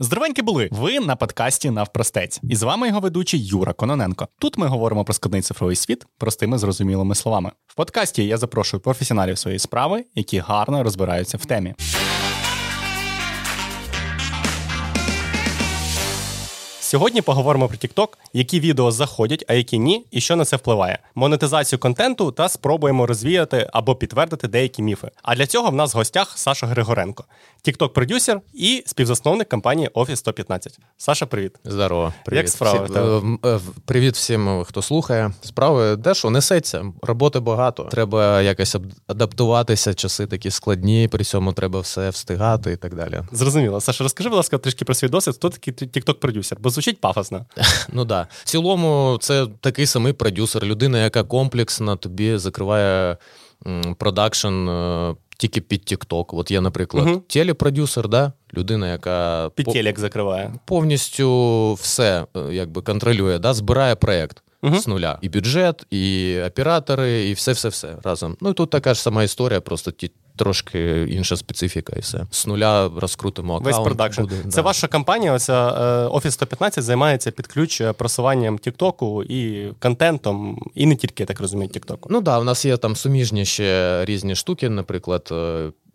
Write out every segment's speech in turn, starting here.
Здоровенькі були! Ви на подкасті «Навпростець». І з вами його ведучий Юра Кононенко. Тут ми говоримо про складний цифровий світ простими зрозумілими словами. В подкасті я запрошую професіоналів своєї справи, які гарно розбираються в темі. Сьогодні поговоримо про TikTok, які відео заходять, а які ні, і що на це впливає. Монетизацію контенту та спробуємо розвіяти або підтвердити деякі міфи. А для цього в нас в гостях Саша Григоренко, TikTok-продюсер і співзасновник компанії Office 115. Саша, привіт. Здорово. Привіт. Як справи? Привіт всім, хто слухає. Справи дещо несеться, роботи багато. Треба якось адаптуватися, часи такі складні, при цьому треба все встигати і так далі. Зрозуміло. Саша, розкажи, будь ласка, трішки про свій досвід. Хто такий TikTok-продюсер? Бо звучить пафосно. Ну так. Да. В цілому це такий самий продюсер, людина, яка комплексно тобі закриває продакшн тільки під TikTok. От я, наприклад, телепродюсер, да? Людина, яка під телек закриває. Повністю все якби контролює, да? Збирає проєкт з нуля. І бюджет, і оператори, і все-все-все разом. Ну і тут така ж сама історія, просто трошки інша специфіка і все. З нуля розкрутимо аккаунт. Весь продакшн. Це ваша компанія, оця Office 115, займається під ключ просуванням TikTok-у і контентом, і не тільки, я так розумію, TikTok-у. Ну да, у нас є там суміжні ще різні штуки, наприклад,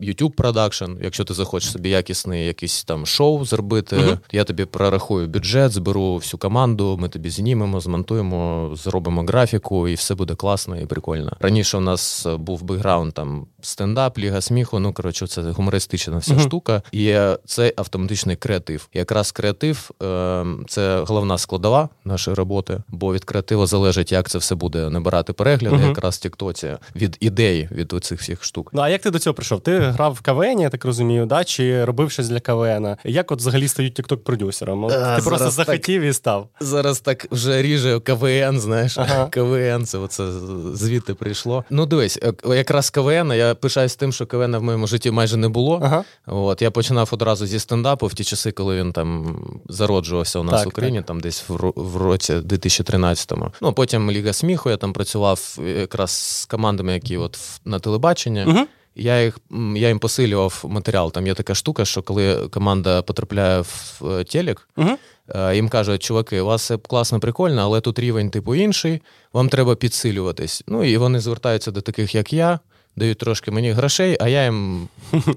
YouTube продакшн, якщо ти захочеш собі якісний якийсь там шоу зробити, я тобі прорахую бюджет, зберу всю команду, ми тобі знімемо, змонтуємо, зробимо графіку, і все буде класно і прикольно. Раніше у нас був бекграунд там стендап, Ліга сміху, ну, коротше, це гумористична вся штука, і це автоматичний креатив. Якраз креатив – це головна складова нашої роботи, бо від креативу залежить, як це все буде набирати перегляди, якраз в Тіктоці, від ідей, від оцих всіх штук. Ну, а як ти до цього прийшов? Ти грав в КВН, я так розумію, да? Чи робив щось для КВН? Як от взагалі стають тікток-продюсером? Ти просто захотів і став. Зараз так вже ріже КВН, знаєш. КВН, це оце звідти прийшло. Ну, дивись, якраз КВН, я пишаюсь тим, що КВН в моєму житті майже не було. От, я починав одразу зі стендапу в ті часи, коли він там зароджувався у нас в Україні, там десь в році 2013-му. Ну, потім Ліга сміху, я там працював якраз з командами, які от на телебаченні. Я їм посилював матеріал. Там є така штука, що коли команда потрапляє в телек, їм кажуть, чуваки, у вас це класно, прикольно, але тут рівень типу інший, вам треба підсилюватись. Ну, і вони звертаються до таких, як я, дають трошки мені грошей, а я їм,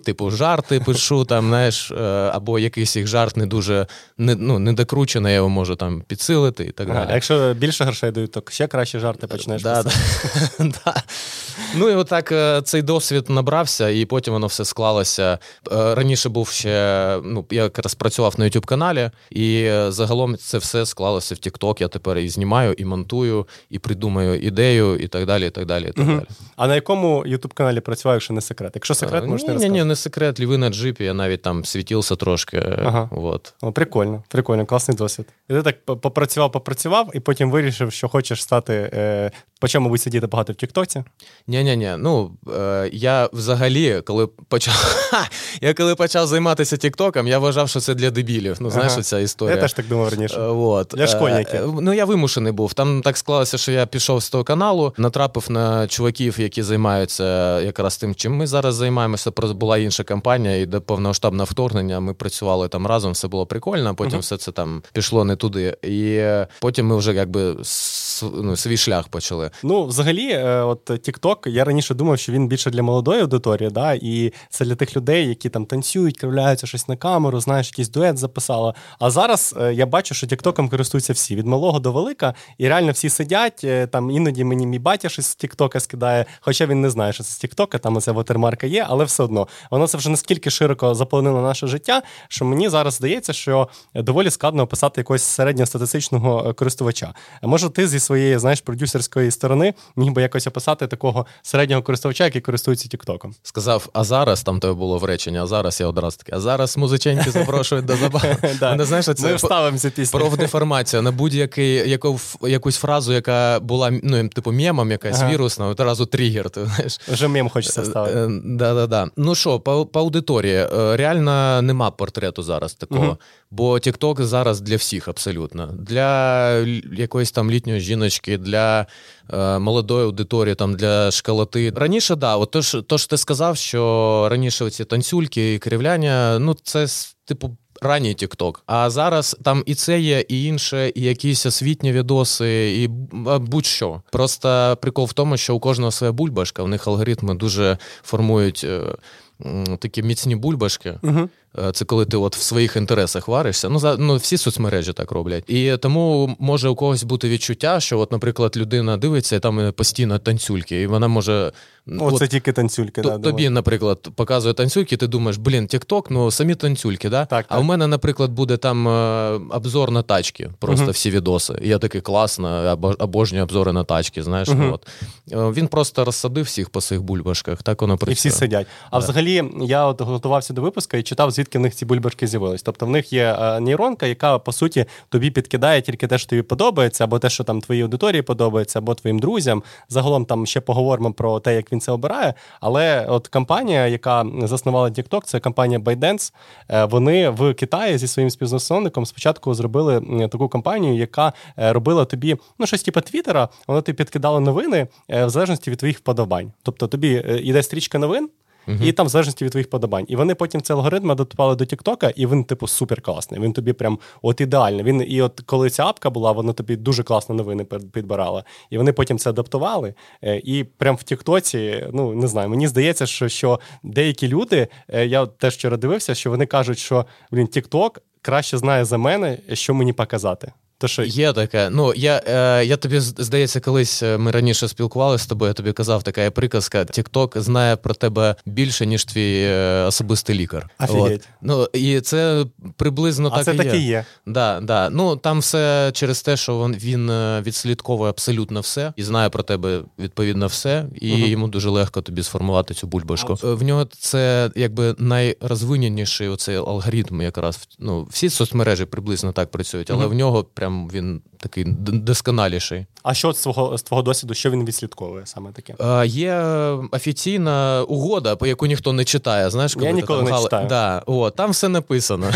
типу, жарти пишу, там, знаєш, або якийсь їх жарт не дуже, не докручений, я його можу там підсилити і так далі. А якщо більше грошей дають, то ще краще жарти почнеш писати. Ну, і отак цей досвід набрався, і потім воно все склалося. Раніше був ще, ну, я якраз працював на YouTube-каналі, і загалом це все склалося в TikTok. Я тепер і знімаю, і монтую, і придумаю ідею, і так далі, і так далі, і так далі. А на якому YouTube-каналі працював, якщо не секрет? Якщо секрет, можете розказати. Ні, не секрет. Льви на джипі, я навіть там світився трошки. Вот. О, прикольно, прикольно, класний досвід. І ти так попрацював, і потім вирішив, що хочеш стати, почав, мабуть, сидіти багато в TikTok-ці? Ні-ні-ні, ну, я взагалі, коли почав займатися тіктоком, я вважав, що це для дебілів, ну, знаєш, ця історія. Я теж так думав раніше, для школьників. Ну, я вимушений був, там так склалося, що я пішов з того каналу, натрапив на чуваків, які займаються якраз тим, чим ми зараз займаємося, була інша компанія, і до повномасштабного вторгнення ми працювали там разом, все було прикольно, потім все це там пішло не туди, і потім ми вже, якби, ну, свій шлях почали. Ну, взагалі, от TikTok, я раніше думав, що він більше для молодої аудиторії, да, і це для тих людей, які там танцюють, кривляються щось на камеру, знаєш, якийсь дует записала. А зараз я бачу, що TikTok-ом користуються всі, від малого до велика, і реально всі сидять, там іноді мені мій батя щось з TikTok-а скидає, хоча він не знає, що це з TikTok-а, там оця вотермарка є, але все одно. Воно це вже наскільки широко заполонило наше життя, що мені зараз здається, що доволі складно описати якогось середньостатистичного користувача. Може, ти зі своєї, знаєш, продюсерської сторони міг би якось описати такого середнього користувача, який користується TikTok-ом. Сказав, а зараз, там тебе було в реченні, а зараз я одразу такий, а зараз музиченьки запрошують до забави. Ми вставимося після. Профдеформація на будь-який, якусь фразу, яка була, ну, типу, мємом якась, вірусна, одразу тригер, ти знаєш. Вже мєм хочеться ставити. Да-да-да. Ну що, по аудиторії, реально нема портрету зараз такого, бо TikTok зараз для всіх абсолютно. Для якоїсь там літньої жіночки, для молодої аудиторії, там, для школоти. Раніше, да, от то, що ти сказав, що раніше оці танцюльки і кривляння, ну, це, типу, ранній TikTok. А зараз там і це є, і інше, і якісь освітні відоси, і будь-що. Просто прикол в тому, що у кожного своя бульбашка, у них алгоритми дуже формують такі міцні бульбашки. Угу. Це коли ти от в своїх інтересах варишся. Ну, всі соцмережі так роблять. І тому може у когось бути відчуття, що, от, наприклад, людина дивиться, і там постійно танцюльки, і вона може... Оце тільки танцюльки, да. Тобі, наприклад, показує танцюльки, ти думаєш, блін, TikTok, ну, самі танцюльки, да? Так, а в мене, наприклад, буде там обзор на тачки, просто всі відоси. І я такий, класно, обожнюю обзори на тачки, знаєш, от. Він просто розсадив всіх по своїх бульбашках, так воно працює. І всі сидять. А взагалі, я от готувався до випуску і читав, звідки в них ці бульбашки з'явились. Тобто в них є нейронка, яка, по суті, тобі підкидає тільки те, що тобі подобається, або те, що там твоїй аудиторії подобається, або твоїм друзям. Загалом там ще поговоримо про те, як він це обирає. Але от компанія, яка заснувала TikTok, це компанія ByteDance. Вони в Китаї зі своїм співзасновником спочатку зробили таку компанію, яка робила тобі, ну, щось типу Твіттера, вона тобі підкидала новини в залежності від твоїх вподобань. Тобто тобі йде стрічка новин, і там в залежності від твоїх подобань. І вони потім цей алгоритм адаптували до Тіктока, і він, типу, суперкласний. Він тобі прям от ідеальний. Він, і от коли ця апка була, вона тобі дуже класно новини підбирала. І вони потім це адаптували. І прям в Тіктоці, ну, не знаю, мені здається, що деякі люди, я теж вчора дивився, що вони кажуть, що, блін, Тікток краще знає за мене, що мені показати. Є таке. Ну, я тобі, здається, колись ми раніше спілкувалися з тобою, я тобі казав, така приказка, TikTok знає про тебе більше, ніж твій особистий лікар. Офігеть. Ну, і це приблизно так і є. А це так і є. Да. Ну, там все через те, що він відслідковує абсолютно все і знає про тебе, відповідно, все, і йому дуже легко тобі сформувати цю бульбашку. В нього це, якби, найрозвиненіший оцей алгоритм якраз. Ну, всі соцмережі приблизно так працюють, але в нього прям він такий досконаліший. А що з твого досвіду, що він відслідковує саме таке? Є офіційна угода, яку ніхто не читає. Знаєш, я ніколи не читаю. Да. О, там все написано.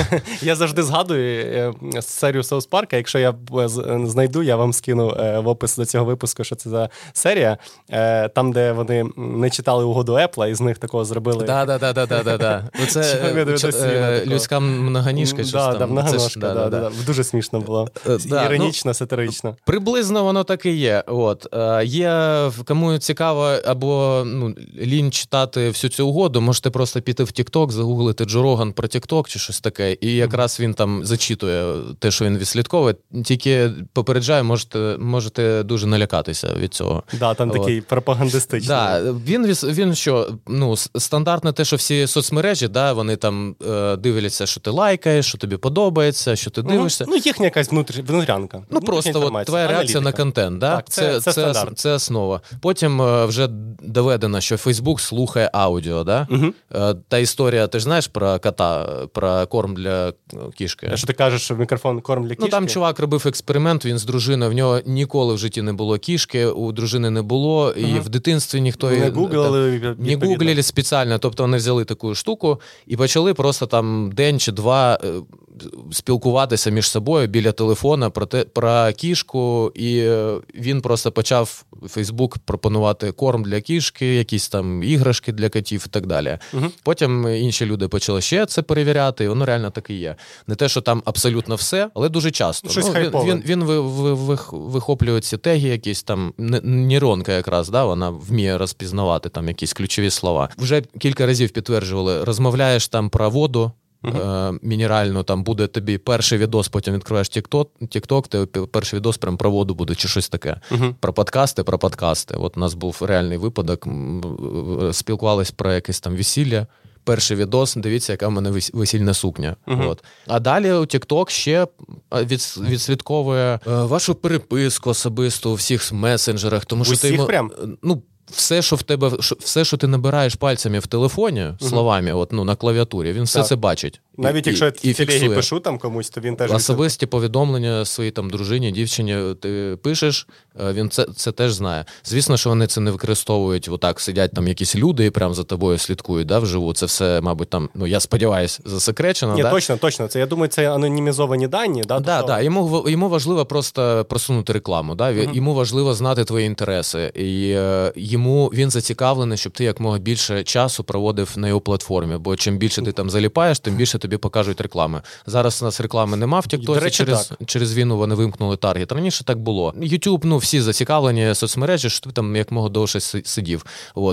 Я завжди згадую серію «Соус Парка». Якщо я знайду, я вам скину в опис до цього випуску, що це за серія. Там, де вони не читали угоду Apple, і з них такого зробили. Так. Це людська многоніжка. Так, многоножка. Дуже смішно було. Іронічно, сатирично. Приблизно воно так і є. Є, кому цікаво або лінь читати всю цю угоду, можете просто піти в TikTok, загуглити Джороган про TikTok чи щось таке, і якраз він там зачитує те, що він відслідковує. Тільки попереджаю, можете дуже налякатися від цього. Да, там такий пропагандистичний. Да, він що, стандартне те, що всі соцмережі, да, вони там дивляться, що ти лайкаєш, що тобі подобається, що ти дивишся. Ну, їхня якась внутрянка. Ну, просто от твоя реакція на контент, да? Так, це основа. Потім вже доведено, що Facebook слухає аудіо, да? Та історія, ти ж знаєш про кота, про корм для кішки. А що ти кажеш, що мікрофон корм для кішки? Ну, там чувак робив експеримент, він з дружиною, в нього ніколи в житті не було кішки, у дружини не було, і в дитинстві ніхто її не гуглили спеціально, тобто вони взяли таку штуку і почали просто там день чи два спілкуватися між собою біля телефона про кішку, і він просто почав Фейсбук пропонувати корм для кішки, якісь там іграшки для котів і так далі. Потім інші люди почали ще це перевіряти, і воно реально так і є. Не те, що там абсолютно все, але дуже часто. Щось хайпове. Він вихоплює ці теги якісь там, нейронка якраз, да, вона вміє розпізнавати там якісь ключові слова. Вже кілька разів підтверджували, розмовляєш там про воду, мінеральну, там буде тобі перший відос, потім відкриваєш TikTok, ти перший відос прям про воду буде, чи щось таке. Про подкасти. От у нас був реальний випадок, спілкувались про якесь там весілля, перший відос, дивіться, яка в мене весільна сукня. От. А далі у TikTok ще відслідковує вашу переписку особисту у всіх месенджерах, тому що ти прям? Ну, все, що ти набираєш пальцями в телефоні, словами, на клавіатурі, він все це бачить. Навіть якщо я в телегі пишу там комусь, то він теж... Особисті повідомлення своїй там дружині, дівчині ти пишеш, він це теж знає. Звісно, що вони це не використовують, отак сидять там якісь люди і прям за тобою слідкують, да, вживу. Це все, мабуть, там, я сподіваюся, засекречено. Ні, да? Точно. Це, я думаю, це анонімізовані дані. Да, да. Йому важливо просто просунути рекламу, да? Йому важливо знати твої інтереси. І він зацікавлений, щоб ти якомога більше часу проводив на його платформі, бо чим більше ти там заліпаєш, тим більше ти тобі покажуть реклами. Зараз у нас реклами нема в TikTok, через війну вони вимкнули таргет. Раніше так було. YouTube, всі зацікавлені соцмережі, що ти там як мого довше сидів.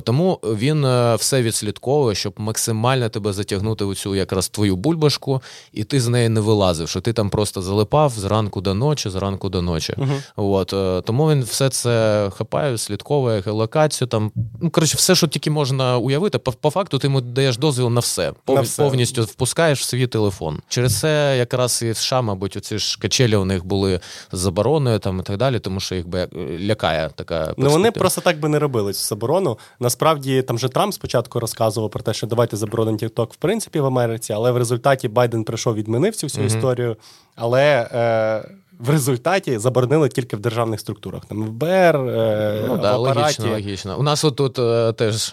Тому він все відслідковує, щоб максимально тебе затягнути у цю якраз твою бульбашку, і ти з неї не вилазив, що ти там просто залипав зранку до ночі. Угу. Тому він все це хапає, слідковує, локацію, там, все, що тільки можна уявити, по факту ти йому даєш дозвіл на все. Повністю впускаєш в свій телефон. Через це якраз і в США, мабуть, оці ж качелі у них були з забороною там, і так далі, тому що їх лякає така перспектива. Вони просто так би не робили цю заборону. Насправді, там же Трамп спочатку розказував про те, що давайте заборонимо TikTok в принципі в Америці, але в результаті Байден прийшов, відмінив цю всю історію, але в результаті заборонили тільки в державних структурах. Там ВБР, в апараті. Логічно. У нас тут теж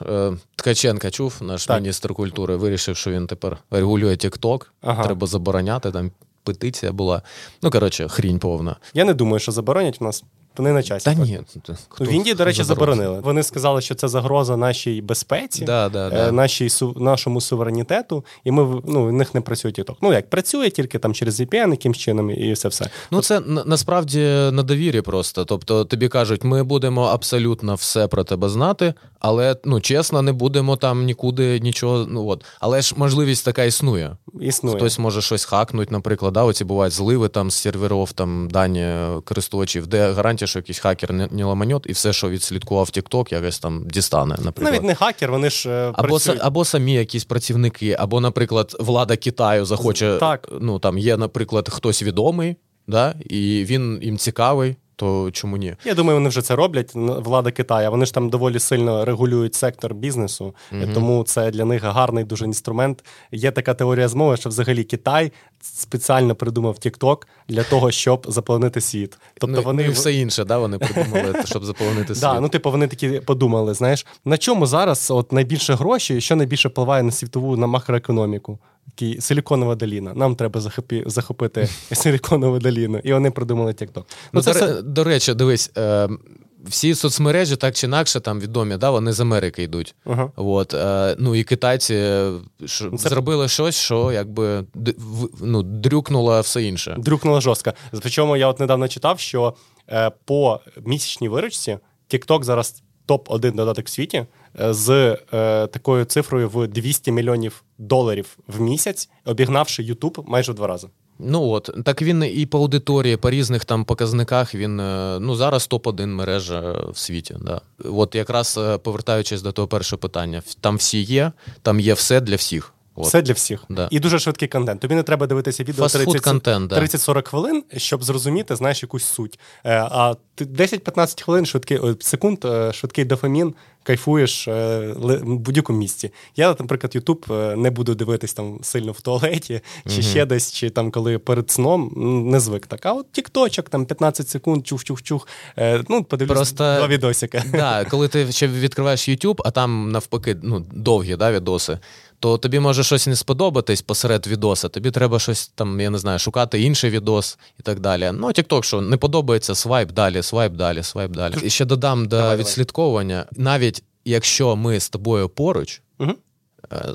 Ткаченка чув, наш міністр культури, вирішив, що він тепер регулює TikTok, треба забороняти, там петиція була. Хрінь повна. Я не думаю, що заборонять у нас. Вони на часі. Та ні. В Індії, до речі, заборонили. Вони сказали, що це загроза нашій безпеці, нашому суверенітету, і ми в них не працює TikTok. Як працює, тільки там через VPN, яким чином, і все. Це насправді на довірі просто. Тобто тобі кажуть, ми будемо абсолютно все про тебе знати, але, чесно, не будемо там нікуди нічого. Але ж можливість така існує. Хтось може щось хакнуть, наприклад, оці бувають зливи там з серверів, там дані користувачів, де гарантія, що якийсь хакер не ламаньот, і все, що відслідкував TikTok, якось там дістане, наприклад. Навіть не хакер, вони ж працюють. Або самі якісь працівники, або, наприклад, влада Китаю захоче, там є, наприклад, хтось відомий, і він їм цікавий, то чому ні? Я думаю, вони вже це роблять, влада Китаю. Вони ж там доволі сильно регулюють сектор бізнесу, тому це для них гарний дуже інструмент. Є така теорія змови, що взагалі Китай спеціально придумав TikTok для того, щоб заполонити світ. Тобто вони все інше, вони придумали, щоб заполонити світ. Вони такі подумали, знаєш, на чому зараз найбільше гроші, що найбільше впливає на світову, на макроекономіку? Силіконова долина. Нам треба захопити Силіконову долину. І вони придумали TikTok. До речі, дивись, всі соцмережі так чи інакше там відомі, вони з Америки йдуть. Ага. І китайці зробили щось, що якби дрюкнуло все інше. Дрюкнуло жорстко. Причому я недавно читав, що по місячній виручці TikTok зараз топ-1 додаток в світі з такою цифрою в $200 мільйонів в місяць, обігнавши YouTube майже в 2 рази. Так він і по аудиторії, по різних там показниках, він, зараз топ-1 мережа в світі, якраз повертаючись до того першого питання, там є все для всіх. Все для всіх. І дуже швидкий контент. Тобі не треба дивитися відео 30-40 хвилин, щоб зрозуміти, знаєш, якусь суть. А 10-15 хвилин, секунд, швидкий дофамін, кайфуєш в будь-якому місці. Я, наприклад, Ютуб не буду дивитись там сильно в туалеті, чи ще десь, чи там коли перед сном, не звик так. А тікточок, там 15 секунд, чух-чух-чух, подивлюсь два відосики. Коли ти ще відкриваєш Ютуб, а там навпаки довгі відоси, то тобі може щось не сподобатись посеред відоса, тобі треба щось там, я не знаю, шукати інший відос і так далі. TikTok, що не подобається, свайп далі. І ще додам до відслідковування, навіть якщо ми з тобою поруч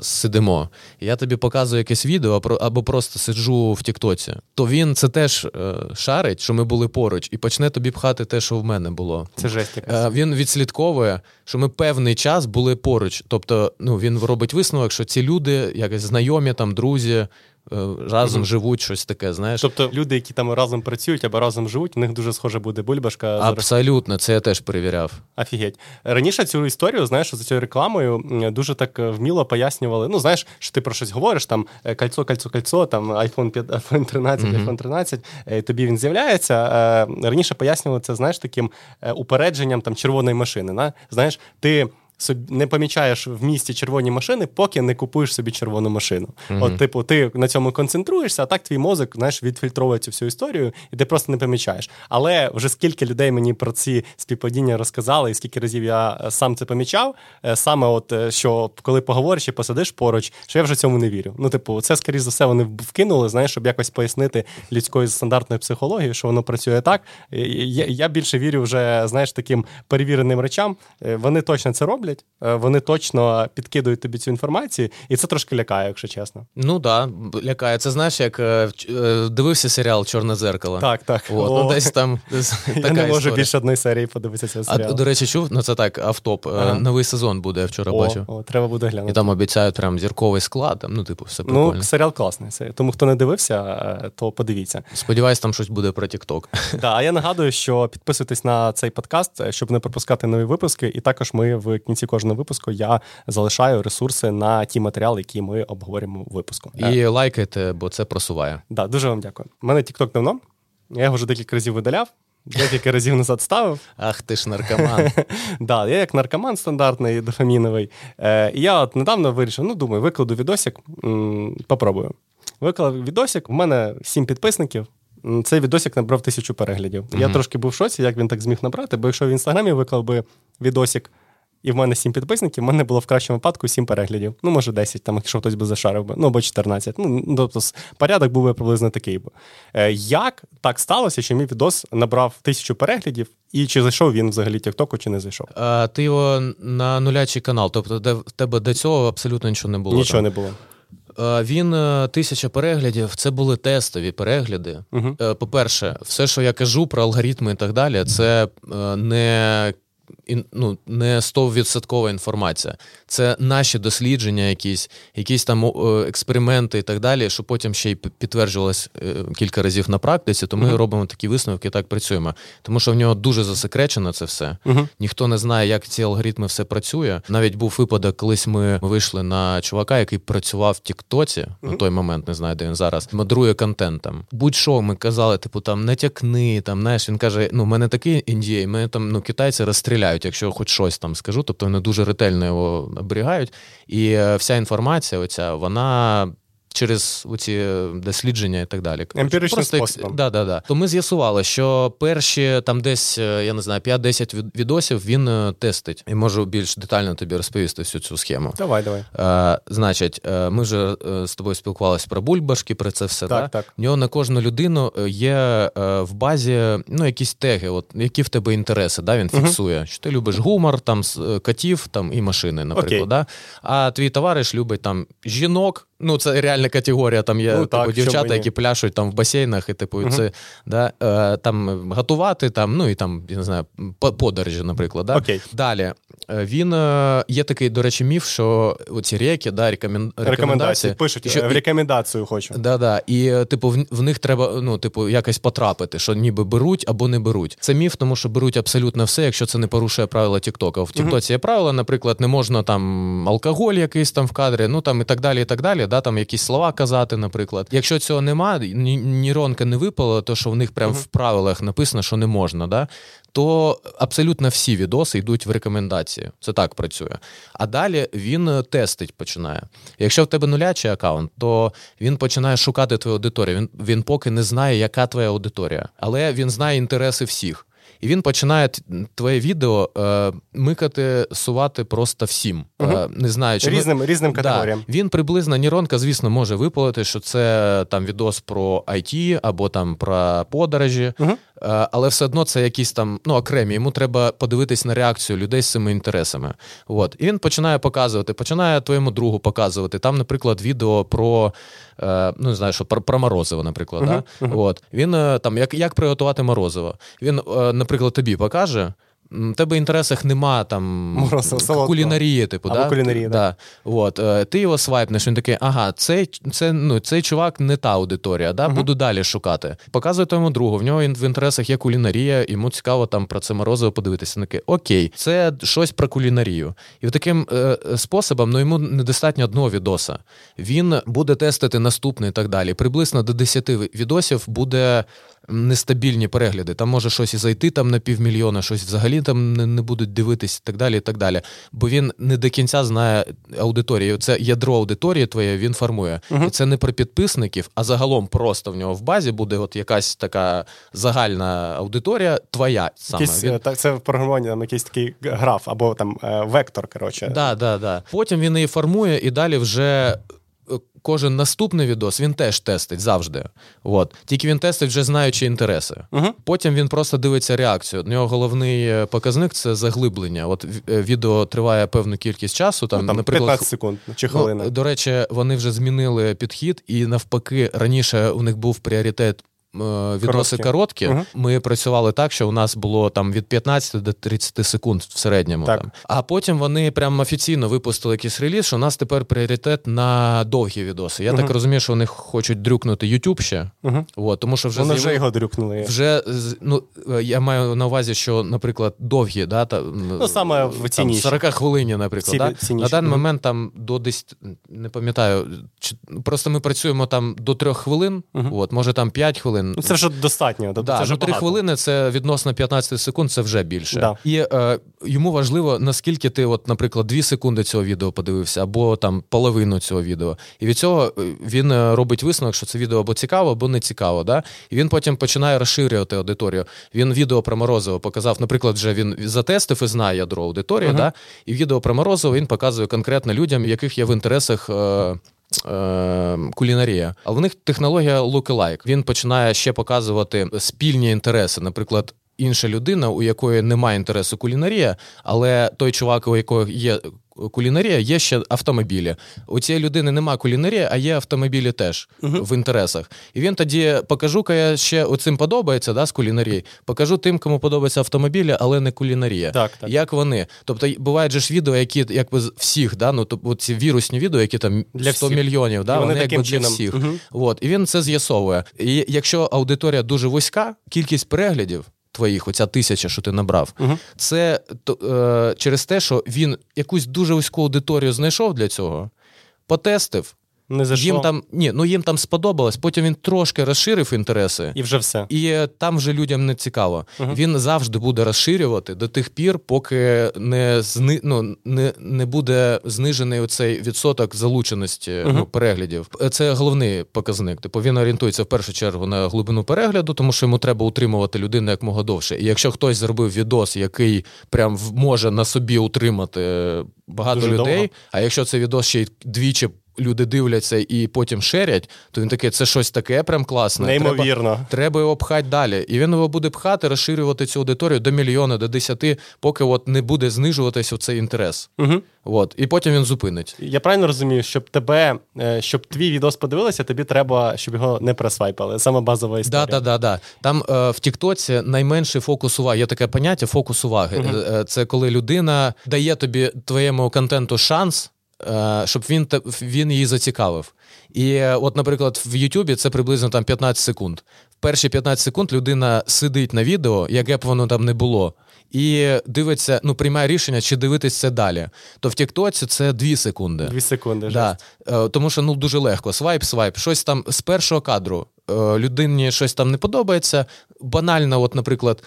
сидимо, я тобі показую якесь відео або просто сиджу в тіктоці, то він це теж шарить, що ми були поруч, і почне тобі пхати те, що в мене було. Це жесть якась. Він відслідковує, що ми певний час були поруч. Тобто він робить висновок, що ці люди якось знайомі, там, друзі, разом живуть, щось таке, знаєш. Тобто люди, які там разом працюють або разом живуть, в них дуже схоже буде бульбашка. Абсолютно, це я теж перевіряв. Офігеть. Раніше цю історію, знаєш, за цією рекламою дуже так вміло пояснювали, знаєш, що ти про щось говориш, там, кольцо, там, iPhone 13, iPhone 13, і тобі він з'являється. Раніше пояснювали це, знаєш, таким упередженням там червоної машини. Знаєш, ти не помічаєш в місті червоні машини, поки не купуєш собі червону машину. Ти на цьому концентруєшся, а так твій мозок, знаєш, відфільтровує цю всю історію, і ти просто не помічаєш. Але вже скільки людей мені про ці співпадіння розказали, і скільки разів я сам це помічав, саме що коли поговориш і посидиш поруч, що я вже цьому не вірю. Це, скоріш за все, вони вкинули, знаєш, щоб якось пояснити людською стандартною психологією, що воно працює так. Я більше вірю вже, знаєш, таким перевіреним речам. Вони точно це роблять. роблять, вони точно підкидують тобі цю інформацію, і це трошки лякає, якщо чесно. Ну так, да, лякає. Це знаєш, як дивився серіал «Чорне дзеркало». Так, так. От, ну, десь там така історія. Я не можу більше одної серії подивитися цього серіалу. А, до речі, чув, ну це так, автоп, новий сезон буде, я вчора бачив. О, треба буде глянути. І там обіцяють прям зірковий склад, там, ну типу все прикольно. Ну, серіал класний. Тому хто не дивився, то подивіться. Сподіваюсь, там щось буде про TikTok. Так, а я нагадую, що підписуйтесь на цей подкаст, щоб не пропускати нові випуски, і також ми в кінці кожного випуску я залишаю ресурси на ті матеріали, які ми обговоримо в випуску. І лайкайте, бо це просуває. Так, да, дуже вам дякую. У мене TikTok давно, я його вже декілька разів видаляв, декілька разів назад ставив. Ах ти ж наркоман. Так, да, я як наркоман стандартний, дофаміновий. І я от недавно вирішив, ну думаю, викладу відосик, попробую. Виклав відосик, в мене 7 підписників. Цей відосик набрав 1000 переглядів. Mm-hmm. Я трошки був в шоці, як він так зміг набрати, бо якщо в Інстаграмі виклав би відосик, і в мене 7 підписників, в мене було в кращому випадку 7 переглядів. Ну, може 10, там, якщо хтось би зашарив би, ну, або 14. Ну, тобто, порядок був би приблизно такий би. Як так сталося, що мій відос набрав 1000 переглядів, і чи зайшов він взагалі тіктоку, чи не зайшов? А, ти його на нулячий канал, тобто де, в тебе до цього абсолютно нічого не було? Нічого там не було. Він 1000 переглядів, це були тестові перегляди. Uh-huh. По-перше, все, що я кажу про алгоритми і так далі, це не 100% інформація. Це наші дослідження якісь там експерименти і так далі, що потім ще й підтверджувалось кілька разів на практиці, то ми uh-huh. робимо такі висновки, так працюємо. Тому що в нього дуже засекречено це все. Uh-huh. Ніхто не знає, як ці алгоритми все працює. Навіть був випадок, колись ми вийшли на чувака, який працював в Тіктоці, uh-huh. на той момент, не знаю, де він зараз, модерує контентом. Будь-що ми казали, типу, там, натякни, там, знаєш, він каже, ну, в мене такий індій, мене там, ну, китайці розстріляють. Якщо хоч щось там скажу, тобто вони дуже ретельно його оберігають. І вся інформація оця, вона через оці дослідження і так далі. Емпіричним способом. Да. То ми з'ясували, що перші там десь, я не знаю, 5-10 відосів він тестить. І можу більш детально тобі розповісти всю цю схему. Давай. Значить, ми вже з тобою спілкувалися про бульбашки, про це все. Так. В нього на кожну людину є в базі, ну, якісь теги, от, які в тебе інтереси, да, він фіксує. Що ти любиш гумор, там, котів, там, і машини, наприклад, да? А твій товариш любить там жінок. Ну, це реальна категорія, там є, ну, так, типу, дівчата, які пляшуть там в басейнах, і типу, uh-huh. це, да, там готувати, там, ну і там, я не знаю, подорожі, наприклад, да. Okay. Далі. Він є такий, до речі, міф, що оці реки, да, рекомендації пишуть, що в рекомендацію хочу. Да. І типу в них треба, ну, типу, якось потрапити, що ніби беруть або не беруть. Це міф, тому що беруть абсолютно все, якщо це не порушує правила Тіктока. В Тіктоці є правила, наприклад, не можна там алкоголь якийсь там в кадрі, ну там і так далі. Да, там якісь слова казати, наприклад. Якщо цього нема, нейронка не випала, то що в них прям в правилах написано, що не можна, да? То абсолютно всі відоси йдуть в рекомендації. Це так працює. А далі він тестить починає. Якщо в тебе нулячий аккаунт, то він починає шукати твою аудиторію. Він поки не знає, яка твоя аудиторія. Але він знає інтереси всіх. І він починає твоє відео микати, сувати просто всім. Не знаю, чи різним категоріям. Да. Він приблизно, нейронка, звісно, може випалити, що це там відос про IT або там про подорожі. Але все одно це якісь там, ну, окремі, йому треба подивитись на реакцію людей з цими інтересами. От. І він починає показувати, починає твоєму другу показувати. Там, наприклад, відео про, ну, не знаю, що, про морозиво, наприклад. Да? От. Він там, як приготувати морозиво. Він, наприклад, тобі покаже, в тебе інтересах нема там морозиво, кулінарії, типу, або да? кулінарії. От. Ти його свайпнеш, він такий, ага, цей чувак не та аудиторія, да? Буду далі шукати. Показує твоєму другу, в нього в інтересах є кулінарія, йому цікаво там про це морозиво подивитися. Він такий, окей, це щось про кулінарію. І таким способом, ну, йому недостатньо одного відоса. Він буде тестити наступний і так далі. Приблизно до 10 відосів буде нестабільні перегляди. Там може щось і зайти там на 500 000, щось взагалі там не будуть дивитись і так далі. Бо він не до кінця знає аудиторію. Це ядро аудиторії твоє він формує. І це не про підписників, а загалом просто в нього в базі буде от якась така загальна аудиторія твоя саме. Це в програмуванні там якийсь такий граф або там вектор, коротше. Да. Потім він її формує і далі вже кожен наступний відос він теж тестить завжди. От. Тільки він тестить, вже знаючи інтереси. Uh-huh. Потім він просто дивиться реакцію. У нього головний показник – це заглиблення. От відео триває певну кількість часу. Там, наприклад, 15 секунд чи хвилина. Ну, до речі, вони вже змінили підхід, і навпаки, раніше у них був пріоритет відоси короткі. Угу. Ми працювали так, що у нас було там від 15 до 30 секунд в середньому. Там. А потім вони прям офіційно випустили якийсь реліз, що у нас тепер пріоритет на довгі відоси. Я так розумію, що вони хочуть дрюкнути YouTube ще. От, тому що вже вони вже його дрюкнули. Вже, ну, я маю на увазі, що, наприклад, довгі, да, та, ну, саме в ціні 40 хвилин, наприклад. На даний момент там до 10, не пам'ятаю, просто ми працюємо там до 3 хвилин, от, може там 5 хвилин. Ну, це вже достатньо. Да, це вже 3 хвилини, це відносно 15 секунд, це вже більше. Да. І йому важливо, наскільки ти, от, наприклад, 2 секунди цього відео подивився, або там половину цього відео. І від цього він робить висновок, що це відео або цікаво, або не цікаво. Да? І він потім починає розширювати аудиторію. Він відео про Морозова показав, наприклад, вже він затестив і знає ядро аудиторії, да? І відео про Морозова він показує конкретно людям, яких є в інтересах... кулінарія. А в них технологія look-alike. Він починає ще показувати спільні інтереси. Наприклад, інша людина, у якої немає інтересу кулінарія, але той чувак, у якого є кулінарія, є ще автомобілі. У цієї людини нема кулінарії, а є автомобілі теж в інтересах. І він тоді покажу, каже, ще оцим подобається, да, з кулінарії. Покажу тим, кому подобаються автомобілі, але не кулінарія. Так. Як вони. Тобто бувають же ж відео, які якби всіх, да, ну, тобто ці вірусні відео, які там 100 мільйонів, да, вони якби для всіх. От, і він це з'ясовує. І якщо аудиторія дуже вузька, кількість переглядів твоїх, оця 1000, що ти набрав, це через те, що він якусь дуже вузьку аудиторію знайшов для цього, потестив, їм там сподобалось, потім він трошки розширив інтереси. І вже все. І там вже людям не цікаво. Він завжди буде розширювати до тих пір, поки не буде знижений оцей відсоток залученості переглядів. Це головний показник. Типу, він орієнтується в першу чергу на глибину перегляду, тому що йому треба утримувати людину як мога довше. І якщо хтось зробив відос, який прям може на собі утримати багато дуже людей, довго. А якщо цей відос ще й двічі люди дивляться і потім шерять, то він такий, це щось таке прям класне. Неймовірно. Треба його пхати далі. І він його буде пхати, розширювати цю аудиторію до 1 мільйона, до 10, поки от не буде знижуватись оцей інтерес. От. І потім він зупинить. Я правильно розумію, щоб твій відос подивилися, тобі треба, щоб його не просвайпали. Саме базова історія. Да. Там в Тіктоці найменший фокус уваги. Є таке поняття фокус уваги. Це коли людина дає тобі, твоєму контенту шанс, щоб він її зацікавив. І от, наприклад, в Ютубі це приблизно там 15 секунд. В перші 15 секунд людина сидить на відео, яке б воно там не було, і дивиться, ну, приймає рішення, чи дивитись це далі. То в Тіктоці це 2 секунди. 2 секунди, да. Тому що, ну, дуже легко. Свайп. Щось там з першого кадру. Людині щось там не подобається. Банально, от, наприклад,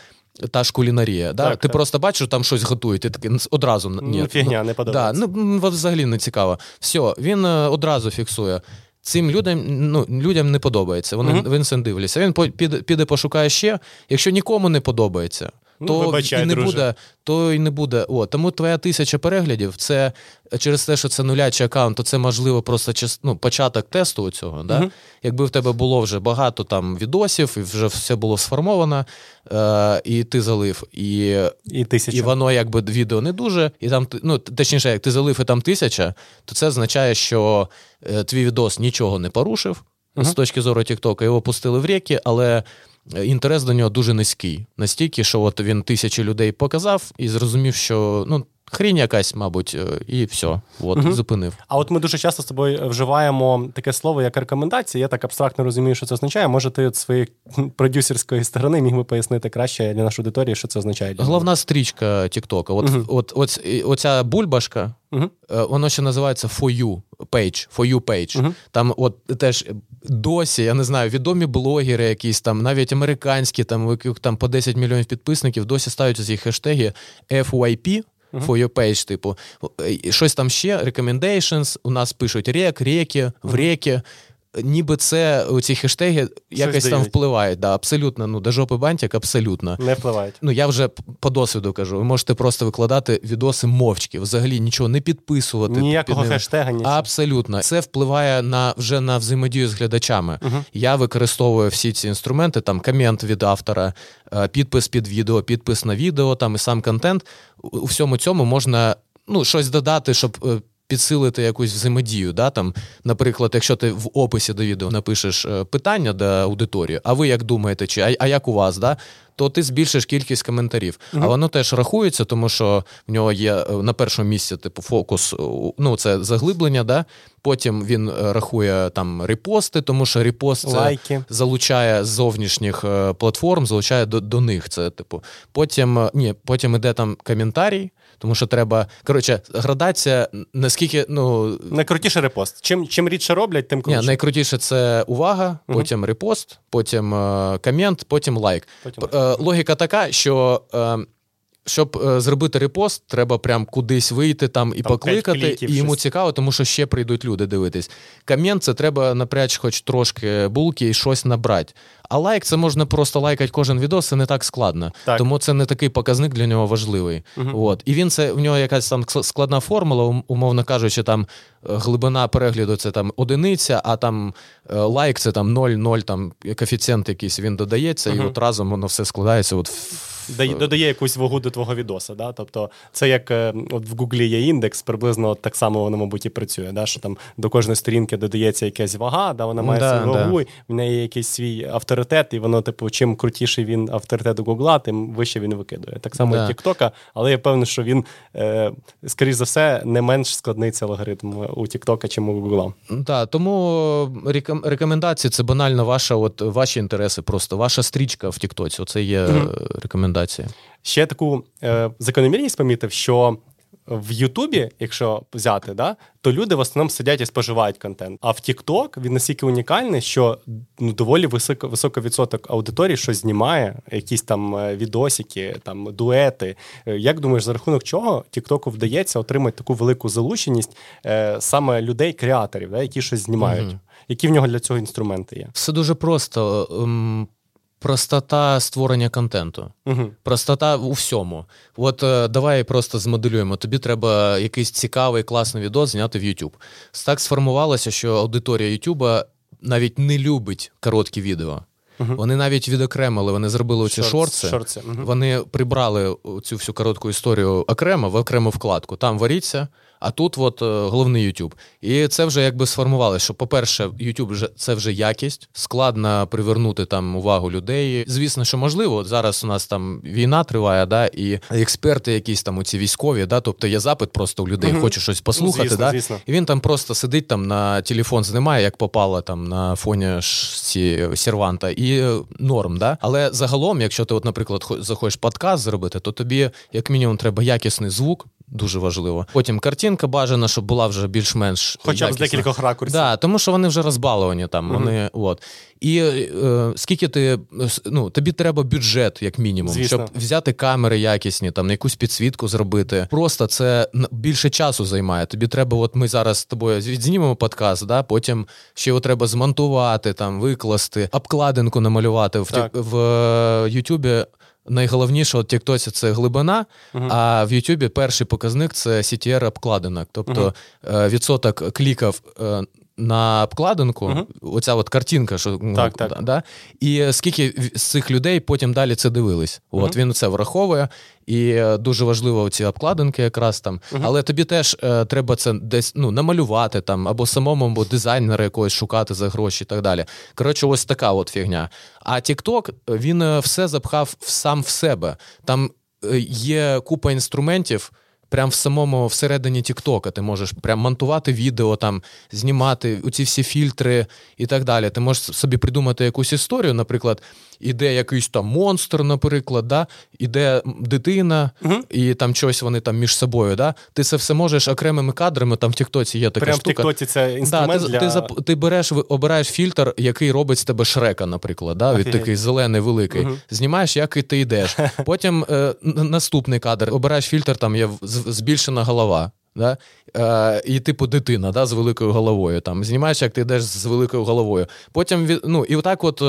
та ж кулінарія, да? Ти просто бачиш, що там щось готують, ти такий одразу... Ні, фігня, не подобається. Да, ну, взагалі не цікаво. Все, він одразу фіксує. Цим людям не подобається, він це дивляться. Він піде пошукає ще, якщо нікому не подобається, то й не буде. О, тому твоя 1000 переглядів, це через те, що це нулячий аккаунт, то це, можливо, просто початок тесту цього. Да? Якби в тебе було вже багато там відосів, і вже все було сформовано, і ти залив, і воно якби відео не дуже, і там, ну, точніше, як ти залив і там 1000, то це означає, що твій відос нічого не порушив з точки зору TikTok, його пустили в ріки, але... Інтерес до нього дуже низький. Настільки, що от він 1000 людей показав і зрозумів, що, ну, хрінь якась, мабуть, і все. От, зупинив. А от ми дуже часто з тобою вживаємо таке слово, як рекомендація. Я так абстрактно розумію, що це означає. Може, ти від своєї продюсерської сторони міг би пояснити краще для нашої аудиторії, що це означає? Головна стрічка Тіктока. Оця бульбашка, воно ще називається For You Page. Там от теж досі, я не знаю, відомі блогери якісь там, навіть американські, там по 10 мільйонів підписників, досі ставлять ці хештеги FYP, For your page, типу. Щось там ще, recommendations, у нас пишуть рек, ріки, в ріки. ніби це, ці хештеги якось там впливають. Да, абсолютно, ну, до жопи бантик, абсолютно. Не впливають. Ну, я вже по досвіду кажу, ви можете просто викладати відоси мовчки, взагалі нічого не підписувати. Ніякого хештега, нічого. Абсолютно. Це впливає на, вже на взаємодію з глядачами. Угу. Я використовую всі ці інструменти, там, комент від автора, підпис під відео, підпис на відео, там, і сам контент. У всьому цьому можна, ну, щось додати, щоб підсилити якусь взаємодію, да, там, наприклад, якщо ти в описі до відео напишеш питання до аудиторії, а ви як думаєте, чи а як у вас, да, то ти збільшиш кількість коментарів. А воно теж рахується, тому що в нього є на першому місці типу фокус, ну, це заглиблення, да? Потім він рахує там репости, тому що репост це залучає з зовнішніх платформ, залучає до них, це типу. Потім іде там коментарій, тому що треба, коротше, градація, наскільки, ну, найкрутіше репост. Чим рідше роблять, тим круче. Ні, найкрутіше це увага, потім репост, потім комент, потім лайк. Логіка така, що щоб зробити репост, треба прям кудись вийти там і там покликати, і йому цікаво, тому що ще прийдуть люди дивитись. Комент – це треба напрячь хоч трошки булки і щось набрати. А лайк – це можна просто лайкати кожен відос, це не так складно. Так. Тому це не такий показник для нього важливий. Угу. От. І він це, в нього якась там складна формула, умовно кажучи, там глибина перегляду – це там одиниця, а там лайк – це там 0,0, там коефіцієнт якийсь, він додається, і от разом воно все складається от додає якусь вагу до твого відоса, да? Тобто це як от в Гуглі є індекс, приблизно так само воно, мабуть, і працює, да? Що там до кожної сторінки додається якась вага, да? Вона має свою вагу, в неї є якийсь свій авторитет, і воно, типу, чим крутіший він авторитет у Гугла, тим вище він викидує. Так само як Тіктока, але я певний, що він, скоріш за все, не менш складний цей алгоритм у Тіктока, чим у Гугла. Да, тому рекомендації – це банально ваші інтереси просто, ваша стрічка в Тіктоці, оце є рекомендація. Ще таку закономірність помітив, що в Ютубі, якщо взяти, да, то люди в основному сидять і споживають контент. А в TikTok він настільки унікальний, що ну, доволі високий відсоток аудиторії щось знімає, якісь там відосики, там, дуети. Як думаєш, за рахунок чого TikTok вдається отримати таку велику залученість саме людей-креаторів, да, які щось знімають? Які в нього для цього інструменти є? Все дуже просто. Простота створення контенту. Простота у всьому. От давай просто змоделюємо. Тобі треба якийсь цікавий, класний відос зняти в YouTube. Так сформувалося, що аудиторія YouTube навіть не любить короткі відео. Вони навіть відокремили, вони зробили ці шорти. Вони прибрали цю всю коротку історію окремо, в окрему вкладку. Там варіться, а тут от головний YouTube. І це вже якби сформувалося, що, по-перше, YouTube – це вже якість, складно привернути там увагу людей. Звісно, що можливо, зараз у нас там війна триває, да, і експерти якісь там оці військові, да, тобто є запит просто у людей, хоче щось послухати, звісно, да, звісно. І він там просто сидить там на телефон, знімає, як попало там на фоні серванта, і норм, да. Але загалом, якщо ти, от, наприклад, захочеш подкаст зробити, то тобі, як мінімум, треба якісний звук, дуже важливо. Потім картинка бажана, щоб була вже більш-менш хоча б з декількох ракурсів. Да, тому що вони вже розбаловані там. Вони, от. І скільки ти, ну, тобі треба бюджет, як мінімум, звісно, щоб взяти камери якісні, там, якусь підсвітку зробити. Просто це більше часу займає. Тобі треба, от ми зараз з тобою знімемо подкаст, да, потім ще його треба змонтувати, там, викласти, обкладинку намалювати. В Ютубі найголовніше от TikTok це глибина, а в Ютубі перший показник це CTR обкладинок. Тобто відсоток кліків на обкладинку, оця от картинка, що, так. Да? І скільки з цих людей потім далі це дивились. От, він це враховує, і дуже важливо ці обкладинки якраз там. Але тобі теж треба це десь, ну, намалювати там, або самому, або дизайнера якогось шукати за гроші і так далі. Коротше, ось така от фігня. А TikTok, він все запхав сам в себе. Там є купа інструментів, прям всередині Тіктока ти можеш прям монтувати відео, там, знімати оці всі фільтри і так далі. Ти можеш собі придумати якусь історію, наприклад, іде якийсь там монстр, наприклад, да? Іде дитина, і там щось вони там між собою, да? Ти це все можеш окремими кадрами, там в Тіктоці є така прям штука. Прям в Тіктоці це інструмент, да, ти береш, обираєш фільтр, який робить з тебе Шрека, наприклад, да? Від такий зелений великий. Знімаєш, як і ти йдеш. Потім наступний кадр, обираєш фільтр, там є збільшена голова. Да? І типу дитина, да, з великою головою. Там, знімаєш, як ти йдеш з великою головою. Потім, ну, і отак от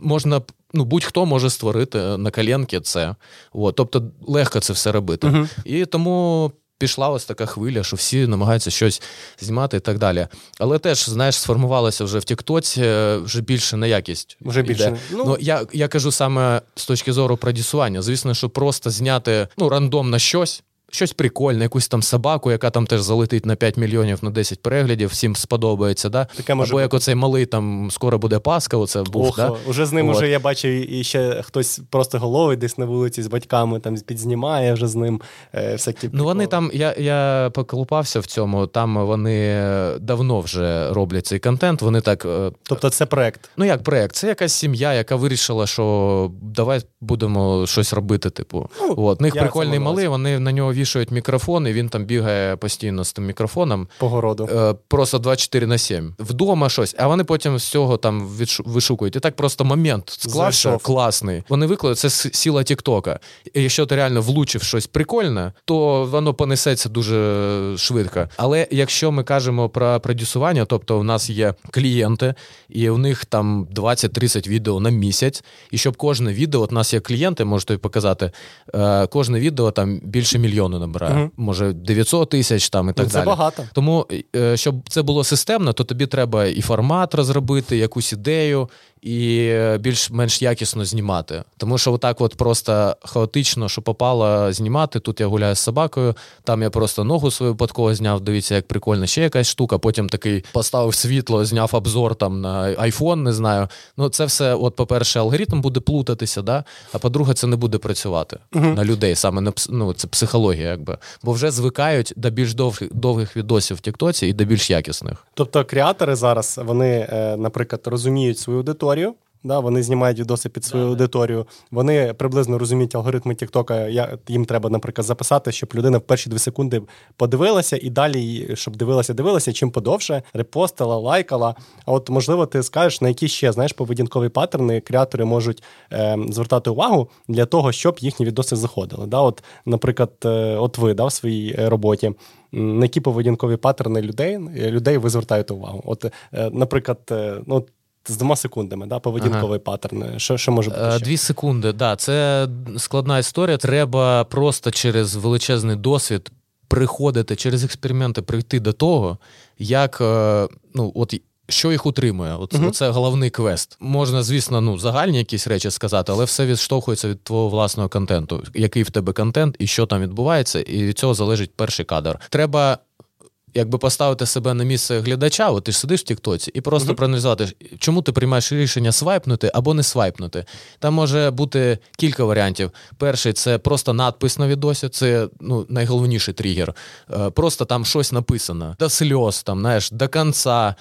можна, ну, будь-хто може створити на коленки це. От, тобто легко це все робити. Uh-huh. І тому пішла ось така хвиля, що всі намагаються щось знімати і так далі. Але теж, знаєш, сформувалося вже в Тіктоці, вже більше на якість. Вже більше. Ну, я кажу саме з точки зору продюсування. Звісно, що просто зняти, ну, рандомно щось, щось прикольне, якусь там собаку, яка там теж залетить на 5 мільйонів, на 10 переглядів, всім сподобається, да? Або як оцей малий, там, скоро буде Пасха, оце був, да? Уже з ним от. Уже я бачив, і ще хтось просто головий десь на вулиці з батьками там підзнімає вже з ним всякі приколи. Ну вони там, я поколупався в цьому, там вони давно вже роблять цей контент, вони так... Тобто це проект? Ну як проект, це якась сім'я, яка вирішила, що давай будемо щось робити, типу. Ну, от. У них прикольний малий, вони на нього вішають мікрофон, і він там бігає постійно з тим мікрофоном. По городу. Просто 24/7. Вдома щось, а вони потім з цього там вишукують. І так просто момент склався класний. Вони викладуть, це сила Тіктока. І якщо ти реально влучив щось прикольне, то воно понесеться дуже швидко. Але якщо ми кажемо про продюсування, тобто у нас є клієнти, і у них там 20-30 відео на місяць, і щоб кожне відео, от у нас є клієнти, можу тобі показати, кожне відео там більше мільйона набирає. Mm-hmm. Може, 900 тисяч там і так далі. Це багато. Тому, щоб це було системно, то тобі треба і формат розробити, якусь ідею, і більш-менш якісно знімати. Тому що отак от просто хаотично, що попало знімати, тут я гуляю з собакою, там я просто ногу свою випадково зняв, дивіться, як прикольно, ще якась штука, потім такий поставив світло, зняв обзор там на iPhone, не знаю. Ну, це все, от, по-перше, алгоритм буде плутатися, да? А по-друге, це не буде працювати на людей, саме на, ну, це психологія, якби. Бо вже звикають до більш довгих відосів в Тіктоці і до більш якісних. Тобто креатори зараз, вони, наприклад, розуміють свою аудиторію, да, вони знімають відоси під свою аудиторію, вони приблизно розуміють алгоритми Тіктока, їм треба, наприклад, записати, щоб людина в перші 2 секунди подивилася і далі, щоб дивилася, чим подовше, репостила, лайкала. А от, можливо, ти скажеш, на які ще, знаєш, поведінкові паттерни креатори можуть звертати увагу для того, щоб їхні відоси заходили. Да, от, наприклад, от ви, да, в своїй роботі, на які поведінкові паттерни людей ви звертаєте увагу? От, наприклад, ну, з 2 секундами, да, поведінковий паттерн. Що може бути ще? 2 секунди, так. Да. Це складна історія. Треба просто через величезний досвід приходити, через експерименти прийти до того, як, ну, от, що їх утримує. От, це головний квест. Можна, звісно, ну, загальні якісь речі сказати, але все відштовхується від твого власного контенту. Який в тебе контент і що там відбувається, і від цього залежить перший кадр. Треба якби поставити себе на місце глядача, от ти ж сидиш в Тіктоці, і просто проаналізувати, чому ти приймаєш рішення свайпнути або не свайпнути. Там може бути кілька варіантів. Перший – це просто надпис на відосі, це, ну, найголовніший тригер. Просто там щось написано. До сльоз, там, знаєш, до кінця,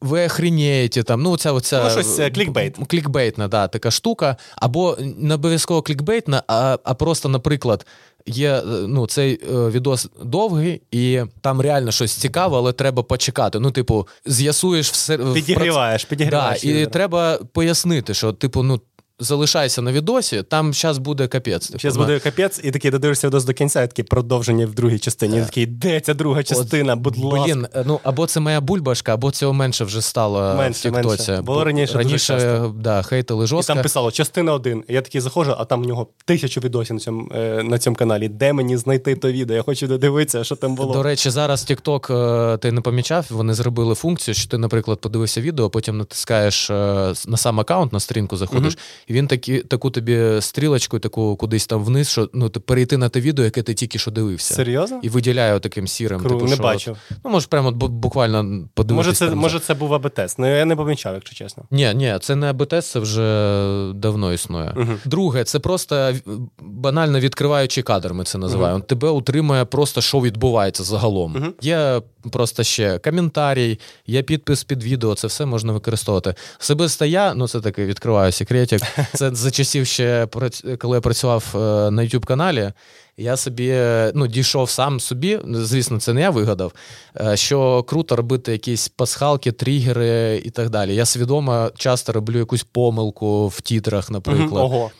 ви охренєєте, там, ну, оця... Ну, щось клікбейт. Клікбейтна, да, така штука. Або не обов'язково клікбейтна, а просто, наприклад, є, ну, цей відос довгий, і там реально щось цікаве, але треба почекати. Ну, типу, з'ясуєш все. Підігріваєш. Да, і треба пояснити, що, типу, ну, залишайся на відосі, там зараз буде капець. Зараз буде капець, і такий додивишся відос до кінця, і таке продовження в другій частині. Yeah. Такий, де ця друга частина, будь ласка. Блін, ну, або це моя бульбашка, або цього менше вже стало в Тіктоці. Було раніше дуже часто. Да, хейтили жорстко. І там писало, частина 1. Я такий заходжу, а там в нього 1000 відосів на цьому каналі. Де мені знайти то відео? Я хочу додивитися, що там було. До речі, зараз Тікток, ти не помічав, вони зробили функцію, що ти, наприклад, подивився відео, потім натискаєш на сам аккаунт, на сторінку заходиш, він таку тобі стрілочку, таку кудись там вниз, що, ну, перейти на те відео, яке ти тільки що дивився. Серйозно? І виділяє таким сірим. Типу, не бачив. Ну, може, прямо буквально подивитися. Може, це був АБ-тест. Ну, я не помічав, якщо чесно. Ні, це не АБ-тест, це вже давно існує. Друге, це просто банально відкриваючий кадр, ми це називаємо. Тебе утримує просто, що відбувається загалом. Є просто ще коментарій, є підпис під відео, це все можна використовувати. Особисто я, ну, це таки відкриваю секретик, це за часів ще, коли я працював на YouTube-каналі, я собі, ну, дійшов сам собі, звісно, це не я вигадав, що круто робити якісь пасхалки, тригери і так далі. Я свідомо часто роблю якусь помилку в тітрах, наприклад.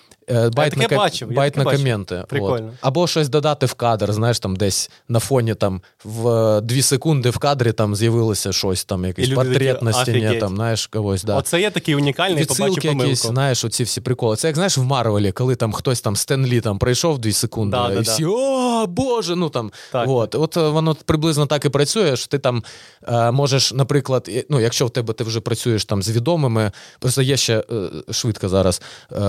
байт на коменти. Прикольно. Або щось додати в кадр, знаєш, там десь на фоні там в 2 секунди в кадрі там з'явилося щось, там якийсь портрет на стіні, там, знаєш, когось, да. Оце є такий унікальний, побачив помилку. Відсилки якісь, знаєш, оці всі приколи. Це як, знаєш, в Марвелі, коли там хтось там Стен Лі там прийшов 2 секунди, да, і всі, о, боже, ну там, от. От воно приблизно так і працює, що ти там можеш, наприклад, ну, якщо в тебе ти вже працюєш там з відомими, просто є ще швидко зараз,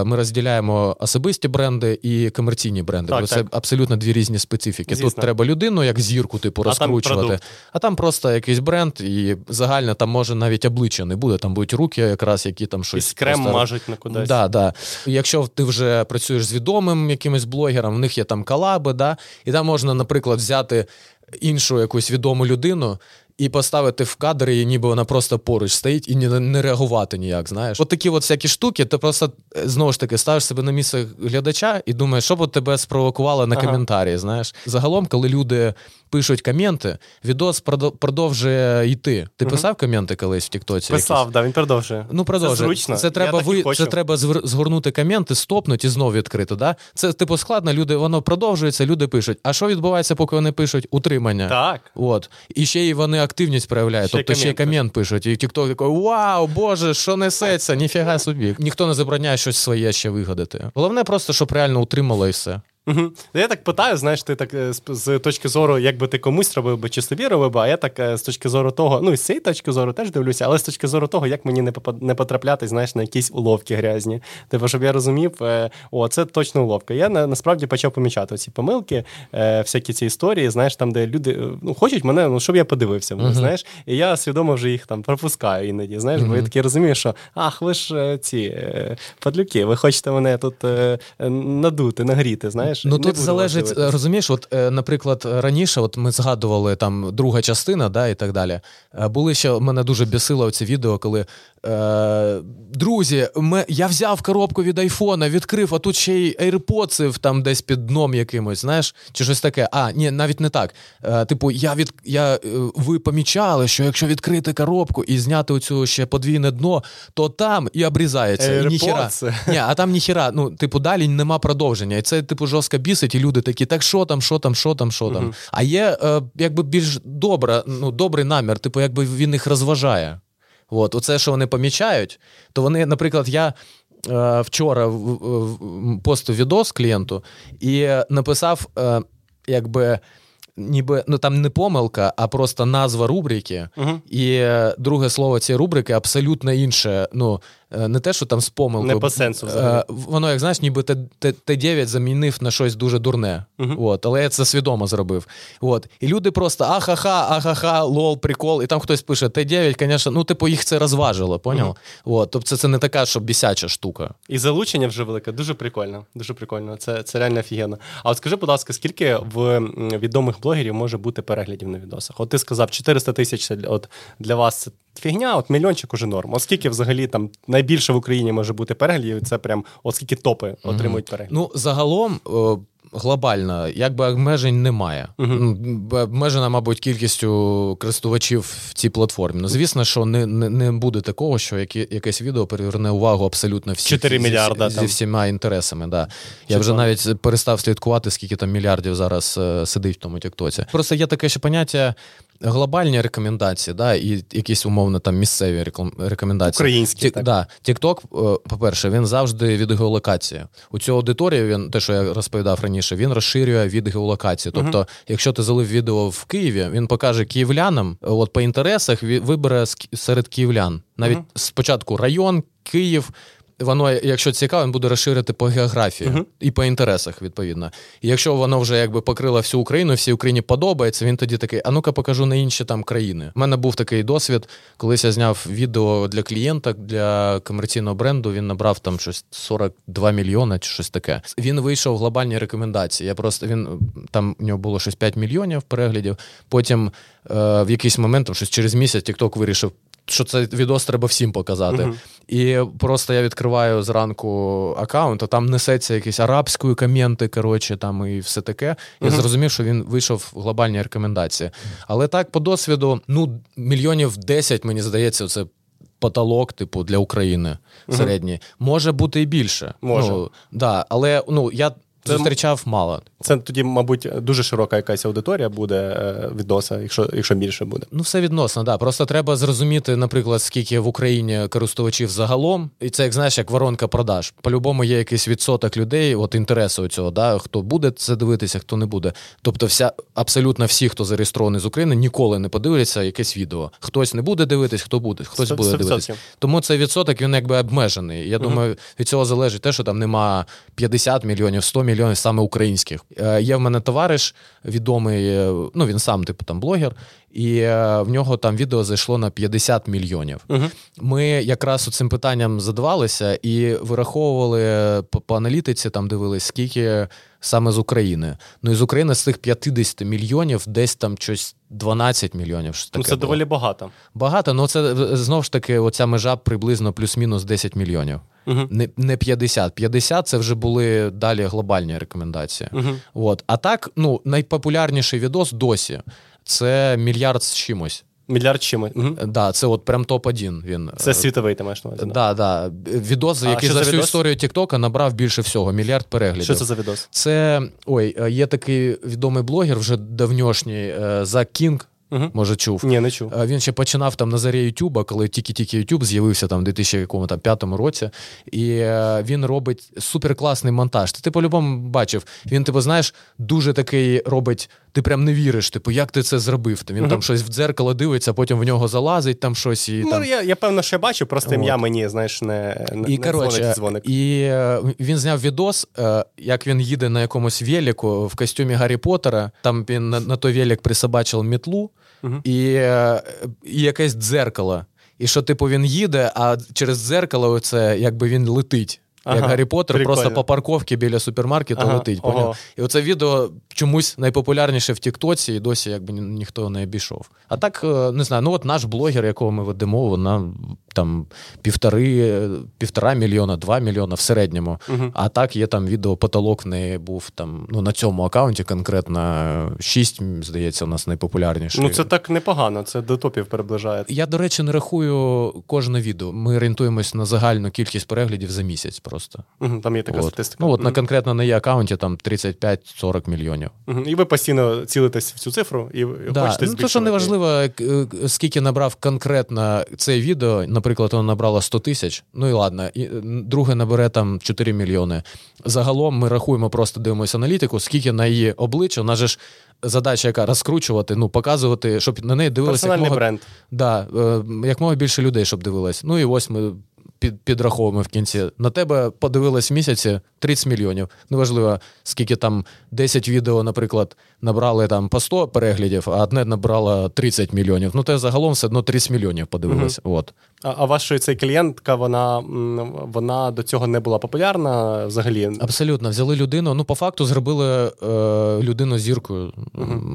ми розділяємо особисті бренди і комерційні бренди, так, бо це абсолютно дві різні специфіки. Звісно. Тут треба людину як зірку типу розкручувати, а там просто якийсь бренд, і загально там може навіть обличчя не буде, там будуть руки якраз, які там щось... І крем просто... мажуть на кудись. Да, да. Якщо ти вже працюєш з відомим якимось блогером, в них є там колаби, да, і там можна, наприклад, взяти іншу якусь відому людину, і поставити в кадр, і ніби вона просто поруч стоїть, і не реагувати ніяк, знаєш. От такі от всякі штуки, ти просто, знову ж таки, ставиш себе на місце глядача і думаєш, що б тебе спровокувало на коментарі, знаєш. Загалом, коли люди пишуть коменти, відос продовжує йти. Ти писав коменти колись в Тіктоці? Писав, так, да, він продовжує. Ну, продовжує. Це зручно. Це треба згорнути коменти, стопнути і знову відкрити, да? Це, типу, складно, люди, воно продовжується, люди пишуть. А що відбувається, поки вони пишуть? Утримання. Так. От. І ще й вони активність проявляє, ще тобто ще й комент пишуть. І TikTok такий, вау, боже, що несеться, ніфіга собі. Ніхто не забороняє щось своє ще вигадати. Головне просто, щоб реально утримало і все. Угу. Я так питаю, знаєш, ти так з точки зору, як би ти комусь робив би, чи собі робив би, а я так з точки зору того, ну, з цієї точки зору теж дивлюся, але з точки зору того, як мені не потраплятись, знаєш, на якісь уловки грязні. Типу, щоб я розумів, о, це точно уловка. Я насправді почав помічати ці помилки, всякі ці історії, знаєш, там, де люди, ну, хочуть мене, ну, щоб я подивився, знаєш, і я свідомо вже їх там пропускаю іноді, знаєш, бо я таки розумію, що, ах, ви ж ці падлюки, ви хочете мене тут надути, нагріти, знаєш. Ну, тут залежить, важливо. Розумієш, от, наприклад, раніше, от ми згадували там друга частина, да, і так далі. Були ще, мене дуже бісило оці відео, коли друзі, я взяв коробку від айфона, відкрив, а тут ще й AirPods там десь під дном якимось, знаєш, чи щось таке. А, ні, навіть не так. Типу, ви помічали, що якщо відкрити коробку і зняти оцю ще подвійне дно, то там і обрізається. AirPods? І ніхіра. Ні, а там ніхіра. Ну, типу, далі нема продовження. І це, типу, жорстко бісить, і люди такі, так що там. А є, якби, більш добрий намір, типу, якби він їх розважає. От, оце, що вони помічають, то вони, наприклад, я вчора постив відос клієнту і написав, якби, ніби, ну, там не помилка, а просто назва рубрики, і друге слово цієї рубрики абсолютно інше, ну, не те, що там з помилкою. Не по сенсу. Воно, як знаєш, ніби Т9 замінив на щось дуже дурне. От, але я це свідомо зробив. От. І люди просто ахаха, лол, прикол. І там хтось пише Т9, звісно, ну, типу, їх це розважило, поняв? От. Тобто це не така, що бісяча штука. І залучення вже велике, дуже прикольно. Дуже прикольно. Це реально офігенно. А от скажи, будь ласка, скільки в відомих блогерів може бути переглядів на відосах? От ти сказав, 400 000 от для вас це фігня, от мільйончик уже норм. Оскільки взагалі там найбільше в Україні може бути переглядів, це прям оскільки топи отримують переглядів. Ну, загалом, глобально, якби обмежень немає. Обмежена, мабуть, кількістю користувачів в цій платформі. Ну, звісно, що не буде такого, що якесь відео переверне увагу абсолютно всіх. 4 мільярда. Зі всіма інтересами, да. Я вже навіть перестав слідкувати, скільки там мільярдів зараз сидить в тому тіктоці. Просто є таке ще поняття глобальні рекомендації, да, і якісь умовно там місцеві рекомендації. Українські, так. Да. TikTok, по-перше, він завжди від геолокації. У цю аудиторію, він, те, що я розповідав раніше, він розширює від геолокації. Тобто, якщо ти залив відео в Києві, він покаже київлянам, от по інтересах вибере серед київлян. Навіть спочатку район, Київ, воно, якщо цікаво, він буде розширити по географії і по інтересах, відповідно. І якщо воно вже якби покрило всю Україну, всій Україні подобається, він тоді такий, а ну-ка покажу на інші там країни. У мене був такий досвід, колись я зняв відео для клієнта, для комерційного бренду, він набрав там щось 42 мільйони чи щось таке. Він вийшов в глобальні рекомендації. Там у нього було щось 5 мільйонів переглядів, потім в якийсь момент, там, щось через місяць, TikTok вирішив, що цей відос треба всім показати. І просто я відкриваю зранку аккаунт, а там несеться якісь арабською коменти, коротше, там і все таке. Я зрозумів, що він вийшов в глобальні рекомендації. Але так, по досвіду, ну, 10 мільйонів, мені здається, це потолок, типу, для України середній. Може бути і більше. Може. Ну, да, але ну, я зустрічав мало. Це тоді, мабуть, дуже широка якась аудиторія буде відноса, якщо більше буде. Ну, все відносно, да. Просто треба зрозуміти, наприклад, скільки в Україні користувачів загалом. І це, як знаєш, як воронка продаж. По-любому є якийсь відсоток людей, от інтересу цього, да, хто буде це дивитися, хто не буде. Тобто абсолютно всі, хто зареєстрований з України, ніколи не подивляться якесь відео. Хтось не буде дивитись, хто буде, хтось буде дивитися. Тому цей відсоток, він якби обмежений. Я думаю, від цього залежить те, що там нема 50 мільйонів, 100 мільйонів саме українських. Є в мене товариш відомий, ну він сам типу там блогер, і в нього там відео зайшло на 50 мільйонів. Ми якраз цим питанням задавалися і вираховували по аналітиці, там дивились, скільки саме з України. Ну і з України з тих 50 мільйонів десь там щось 12 мільйонів. Що таке ну це було. Доволі багато. Багато, але це знову ж таки оця межа приблизно плюс-мінус 10 мільйонів. Не 50. 50 – це вже були далі глобальні рекомендації. От. А так, ну, найпопулярніший відос досі – це мільярд з чимось. Мільярд чимось. Да, це от прям топ-1 він. Це світовий, ти маєш на увазі. Да, да. Відос, який за всю історію TikTok набрав більше всього, мільярд переглядів. Що це за відос? Це, ой, є такий відомий блогер, вже давньошній, Зак Кінг. Може, чув. Ні, не чув. Він ще починав там на зарі Ютуба, коли тільки-тільки Ютуб з'явився там в 2005 році. І він робить суперкласний монтаж. Ти по-любому бачив. Він, типу, знаєш, дуже такий робить, ти прям не віриш, типу, як ти це зробив. Він там щось в дзеркало дивиться, потім в нього залазить там щось. І, ну, там... Я певно, що я бачив, просто ім'я мені, знаєш, не дзвонить дзвоник. І він зняв відос, як він їде на якомусь веліку в костюмі Гаррі Поттера. Там він на той велік присобачив метлу. І якесь дзеркало. І що, типу, він їде, а через дзеркало це, якби він летить. Як Гаррі Поттер, прикольно. Просто по парковці біля супермаркету летить. І оце відео чомусь найпопулярніше в Тіктоці, і досі якби ніхто не обійшов. А так, не знаю, ну от наш блогер, якого ми ведемо, вона там 1,5 мільйона, 2 мільйона в середньому. А так є там відео, потолок в неї був там, ну на цьому акаунті конкретно 6, здається, у нас найпопулярніший. Ну це так непогано, це до топів приближається. Я, до речі, не рахую кожне відео. Ми орієнтуємось на загальну кількість переглядів за місяць. Просто. Там є така от статистика. Ну, от, конкретно на її акаунті там 35-40 мільйонів. І ви постійно цілитесь в цю цифру і хочете збільшувати. Ну, то, що неважливо, скільки набрав конкретно це відео, наприклад, воно набрало 100 тисяч, ну і ладно, і друге набере там 4 мільйони. Загалом ми рахуємо, просто дивимося аналітику, скільки на її обличчя, вона же ж задача яка? Розкручувати, ну, показувати, щоб на неї дивилися як мога більше людей, щоб дивились. Ну і ось ми підраховуємо в кінці. На тебе подивилось в місяці 30 мільйонів. Неважливо, скільки там 10 відео, наприклад, набрали там по 100 переглядів, а одне набрало 30 мільйонів. Ну, те загалом все одно 30 мільйонів подивилось. От. А ваша ця клієнтка, вона до цього не була популярна взагалі? Абсолютно. Взяли людину, ну, по факту зробили людину зіркою.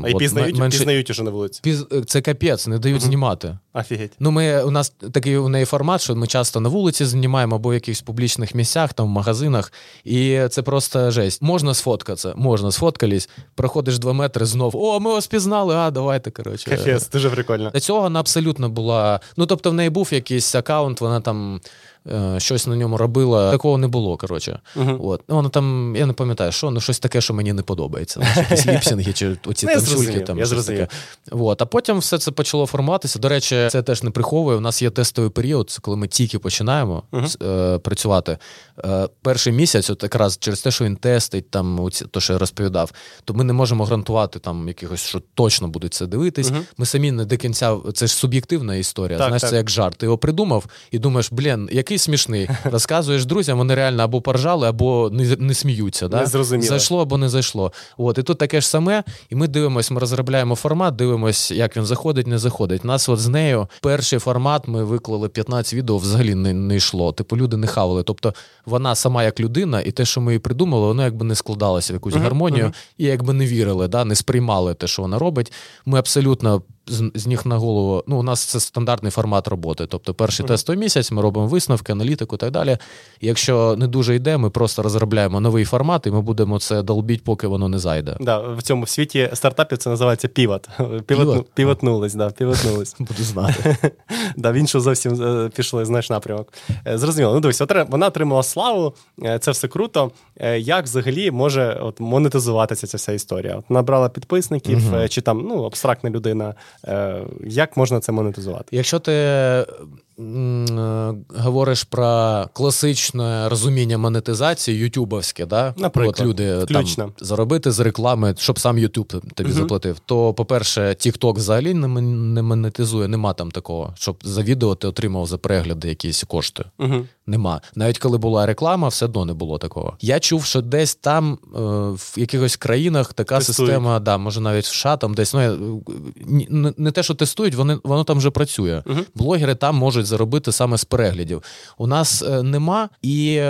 А й пізнають уже на вулиці? Це капець, не дають знімати. Офігеть. Ну, у нас такий у неї формат, що ми часто на вулиці знімаємо або в якихось публічних місцях, там в магазинах, і це просто жесть. Можна сфоткатися, сфоткались, проходиш 2 метри знов, о, ми вас пізнали, давайте, коротше. Капець, дуже прикольно. До цього вона абсолютно була, ну, тобто в неї був якийсь аккаунт, вона там щось на ньому робила, такого не було, коротше. От. Воно там, я не пам'ятаю, що, ну щось таке, що мені не подобається. Якісь ліпсінги чи оці танцюльки. Я зрозумів. А потім все це почало формуватися. До речі, це теж не приховує. У нас є тестовий період, це коли ми тільки починаємо працювати. Перший місяць, от якраз через те, що він тестить, там, то, що я розповідав, то ми не можемо гарантувати там якихось, що точно будуть це дивитись. Ми самі не до кінця, це ж суб'єктивна історія, так, знаєш, так. Це як жарт. Ти його придумав і думаєш, блін, який смішний. Розказуєш друзям, вони реально або поржали, або не сміються. Да? Не зрозуміло. Зайшло або не зайшло. От, і тут таке ж саме, і ми дивимось, ми розробляємо формат, дивимось, як він заходить, не заходить. У нас от з нею перший формат ми виклали 15 відео, взагалі не йшло. Типу люди не хавали. Тобто вона сама як людина, і те, що ми її придумали, воно якби не складалося в якусь гармонію, і якби не вірили, да? Не сприймали те, що вона робить. Ми абсолютно з ніг на голову. Ну, у нас це стандартний формат роботи. Тобто перший тестовий місяць ми робимо висновки, аналітику і так далі. І якщо не дуже йде, ми просто розробляємо новий формат, і ми будемо це долбіть, поки воно не зайде. Да, в цьому світі стартапів це називається півот. Півотнулись. Буду знати. В іншу зовсім пішли, знаєш, напрямок. Зрозуміло. Ну, дивись, вона отримала славу, це все круто. Як взагалі може монетизуватися ця вся історія? Набрала підписників, чи там, ну, абстрактна людина. Як можна це монетизувати? Якщо ти говориш про класичне розуміння монетизації ютубовське, да? Наприклад, от люди там, заробити з реклами, щоб сам Ютуб тобі заплатив, то, по-перше, TikTok взагалі не монетизує, нема там такого, щоб за відео ти отримав за перегляди якісь кошти. Нема. Навіть коли була реклама, все одно не було такого. Я чув, що десь там, в якихось країнах така система, да, може навіть в США, там десь, ну, не те, що тестують, воно там вже працює. Блогери там можуть заробити саме з переглядів. У нас нема, і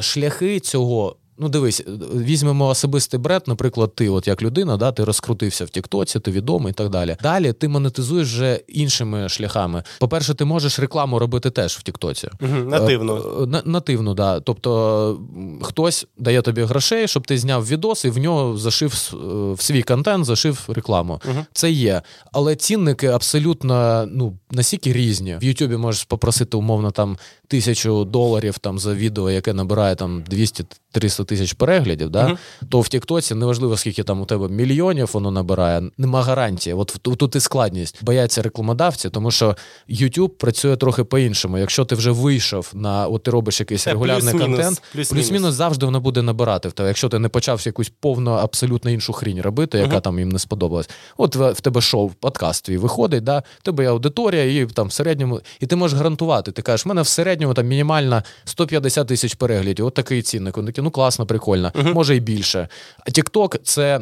шляхи цього. Ну, дивись, візьмемо особистий бренд, наприклад, ти, от як людина, да, ти розкрутився в Тіктоці, ти відомий і так далі. Далі ти монетизуєш вже іншими шляхами. По-перше, ти можеш рекламу робити теж в Тіктоці. Нативно. Нативно, да. Тобто хтось дає тобі грошей, щоб ти зняв відос і в нього зашив в свій контент, зашив рекламу. Це є. Але цінники абсолютно, ну, настільки різні. В Ютубі можеш попросити, умовно, там, $1000 там, за відео, яке набирає там 200-300 тисяч переглядів, да? То в Тіктоці, неважливо, скільки там у тебе мільйонів воно набирає, нема гарантії. От тут і складність. Бояться рекламодавці, тому що YouTube працює трохи по-іншому. Якщо ти вже вийшов на, от ти робиш якийсь регулярний контент, плюс-мінус завжди воно буде набирати в тебе. Якщо ти не почав якусь повну, абсолютно іншу хрінь робити, яка там їм не сподобалась. От в тебе шоу, подкаст твій виходить, да? В тебе є аудиторія, і там в середньому, і ти можеш гарантувати. Ти кажеш, в мене в середньому там мінімально 150 тисяч переглядів. От такий цінник. Ну, класно, прикольно. Може і більше. А TikTok – це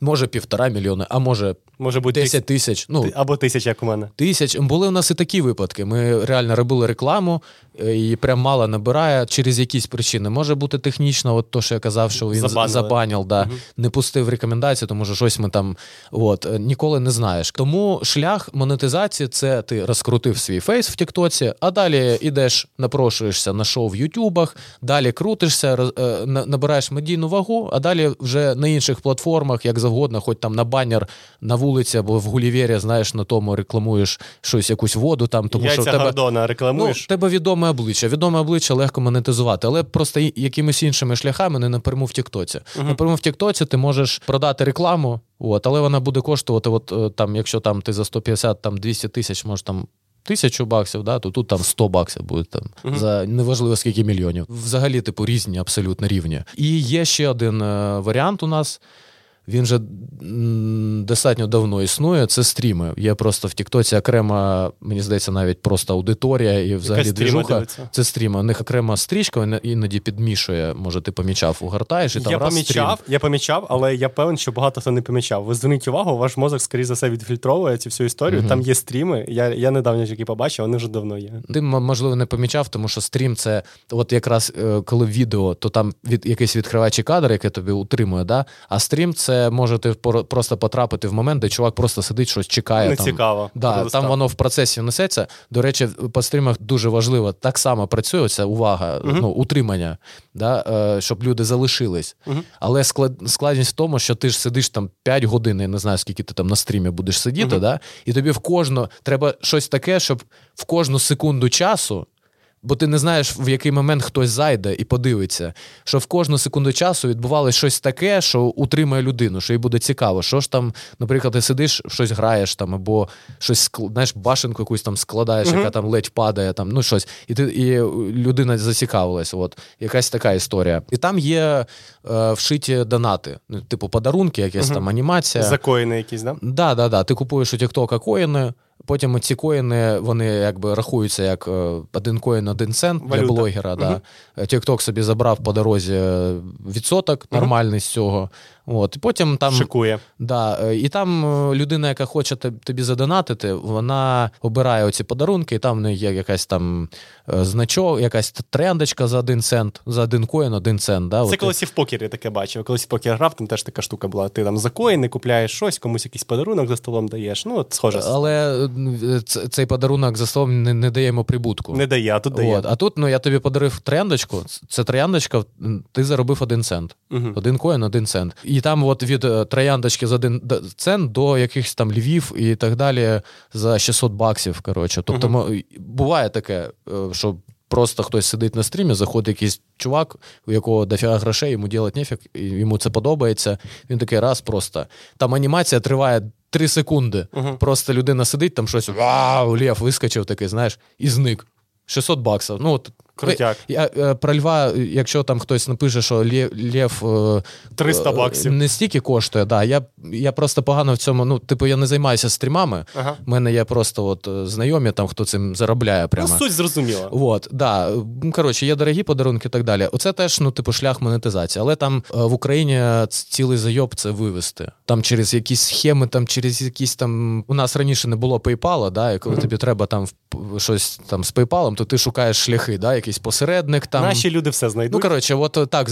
може 1,5 мільйона, а може 10 тисяч. Ну, або 1000, як у мене. 1000. Були у нас і такі випадки. Ми реально робили рекламу, і прям мало набирає через якісь причини. Може бути технічно, от то, що я казав, що він забанив, да, не пустив рекомендації, тому що щось ми там, от, ніколи не знаєш. Тому шлях монетизації – це ти розкрутив свій фейс в Тіктоці, а далі ідеш, напрошуєшся на шоу в Ютубах, далі крутишся, набираєш медійну вагу, а далі вже на інших платформах, як завгодно, хоч там на банер, на вулиці або в Гулівєрі, знаєш, на тому рекламуєш щось, якусь воду там, тому що в тебе, Гордона рекламуєш. Ну, тебе відоме обличчя легко монетизувати, але просто якимись іншими шляхами, не напряму в Тіктоці. Напряму в Тіктоці ти можеш продати рекламу, от, але вона буде коштувати, от там, якщо там ти за 150, там 200 тисяч, може там $1000, да, то тут там $100 буде там, за неважливо скільки мільйонів. Взагалі, типу, різні, абсолютно рівні. І є ще один варіант у нас. Він же достатньо давно існує, це стріми. Є просто в Тіктоці окрема, мені здається, навіть просто аудиторія і взагалі движуха. Це стріми. У них окрема стрічка, іноді підмішує, може ти помічав, угортаєш і там Я помічав, але я певен, що багато хто не помічав. Ви зверніть увагу, ваш мозок, скоріше за все, відфільтровує цю всю історію. Там є стріми, я недавно тільки побачив, вони вже давно є. Ти, можливо, не помічав, тому що стрім – це от якраз коли відео, то там якийсь відкриваючий кадр, який тобі утримує, да? А стрім – це можете просто потрапити в момент, де чувак просто сидить, щось чекає. Не там, цікаво. Да, там воно в процесі несеться. До речі, по стрімах дуже важливо. Так само працює ця увага, ну, утримання, да, щоб люди залишились. Але складність в тому, що ти ж сидиш там 5 годин, я не знаю, скільки ти там на стрімі будеш сидіти, да, і тобі треба щось таке, щоб в кожну секунду часу, бо ти не знаєш, в який момент хтось зайде і подивиться, що в кожну секунду часу відбувалося щось таке, що утримає людину, що їй буде цікаво. Що ж там, наприклад, ти сидиш, щось граєш там, або щось, знаєш, башенку якусь там складаєш, яка там ледь падає, там, ну щось. І людина зацікавилась, от. Якась така історія. І там є вшиті донати, типу подарунки, якась там анімація. За коїни якісь, да? Да. Ти купуєш у TikTok коїни. Потім ці коїни, вони якби рахуються як один коїн, один цент для блогера. Да. TikTok собі забрав по дорозі відсоток нормальний з цього. От, і потім там, шикує. Да, і там людина, яка хоче тобі задонатити, вона обирає оці подарунки, і там є якась там значок, якась трендочка за 1 цент, за 1 коін, 1 цент. Да, це колись і в покері таке бачив. Колись в покер грав, там теж така штука була. Ти там за коїни купляєш щось, комусь якийсь подарунок за столом даєш. Ну, от, схоже. Але цей подарунок за столом не дає йому прибутку. Не дає, а тут дає. От, а тут, ну, я тобі подарив трендочку, це трояндочка, ти заробив 1 цент. Угу. 1 коін, 1 цент. І там от від трояндочки за 1 цент до якихось там львів і так далі за 600 баксів, коротше. Тобто буває таке, що просто хтось сидить на стрімі, заходить якийсь чувак, у якого дофіга грошей, йому ділять нефіг, йому це подобається. Він такий раз просто. Там анімація триває 3 секунди. Просто людина сидить, там щось, вау, лев вискочив такий, знаєш, і зник. 600 баксів. Ну, от крутяк. Про Льва, якщо там хтось напише, що Лєв 300 баксів. Не стільки коштує, да. Я просто погано в цьому, ну, типу, я не займаюся стрімами. Ага. У мене є просто от знайомі там, хто цим заробляє прямо. Ну, суть зрозуміла. От, да. Коротше, є дорогі подарунки і так далі. Оце теж, ну, типу, шлях монетизації. Але там в Україні цілий зайоб це вивести. Там через якісь схеми, там через якісь там... У нас раніше не було PayPal, да, і коли тобі треба там щось там з PayPal, то ти шукаєш шляхи, да, якийсь посередник там. Наші люди все знайдуть. Ну, коротше, от так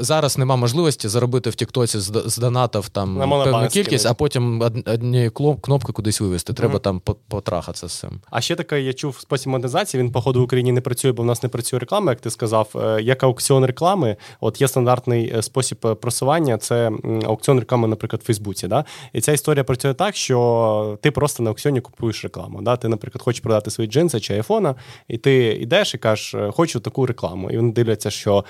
зараз нема можливості заробити в Тіктоці з донатів там певну кількість, а потім однією кнопкою кудись вивезти. Треба там потрахатися з цим. А ще таке, я чув, спосіб монетизації, він, походу, в Україні не працює, бо в нас не працює реклама, як ти сказав. Як аукціон реклами, от є стандартний спосіб просування, це аукціон реклами, наприклад, в Фейсбуці, да? І ця історія працює так, що ти просто на аукціоні купуєш рекламу, да? Ти, наприклад, хочеш продати свої джинси чи айфона, і ти йдеш і хочу таку рекламу. І вони дивляться, що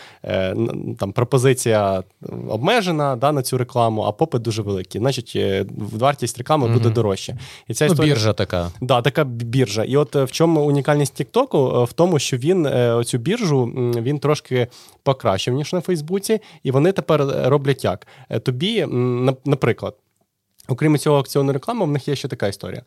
там пропозиція обмежена, да, на цю рекламу, а попит дуже великий. Значить, вартість реклами буде дорожче. І ця історія... Біржа така. Да, така біржа. І от в чому унікальність TikTok? В тому, що він оцю біржу, він трошки покращив, ніж на Фейсбуці. І вони тепер роблять як? Тобі, наприклад, окрім цього аукціону реклами, в них є ще така історія.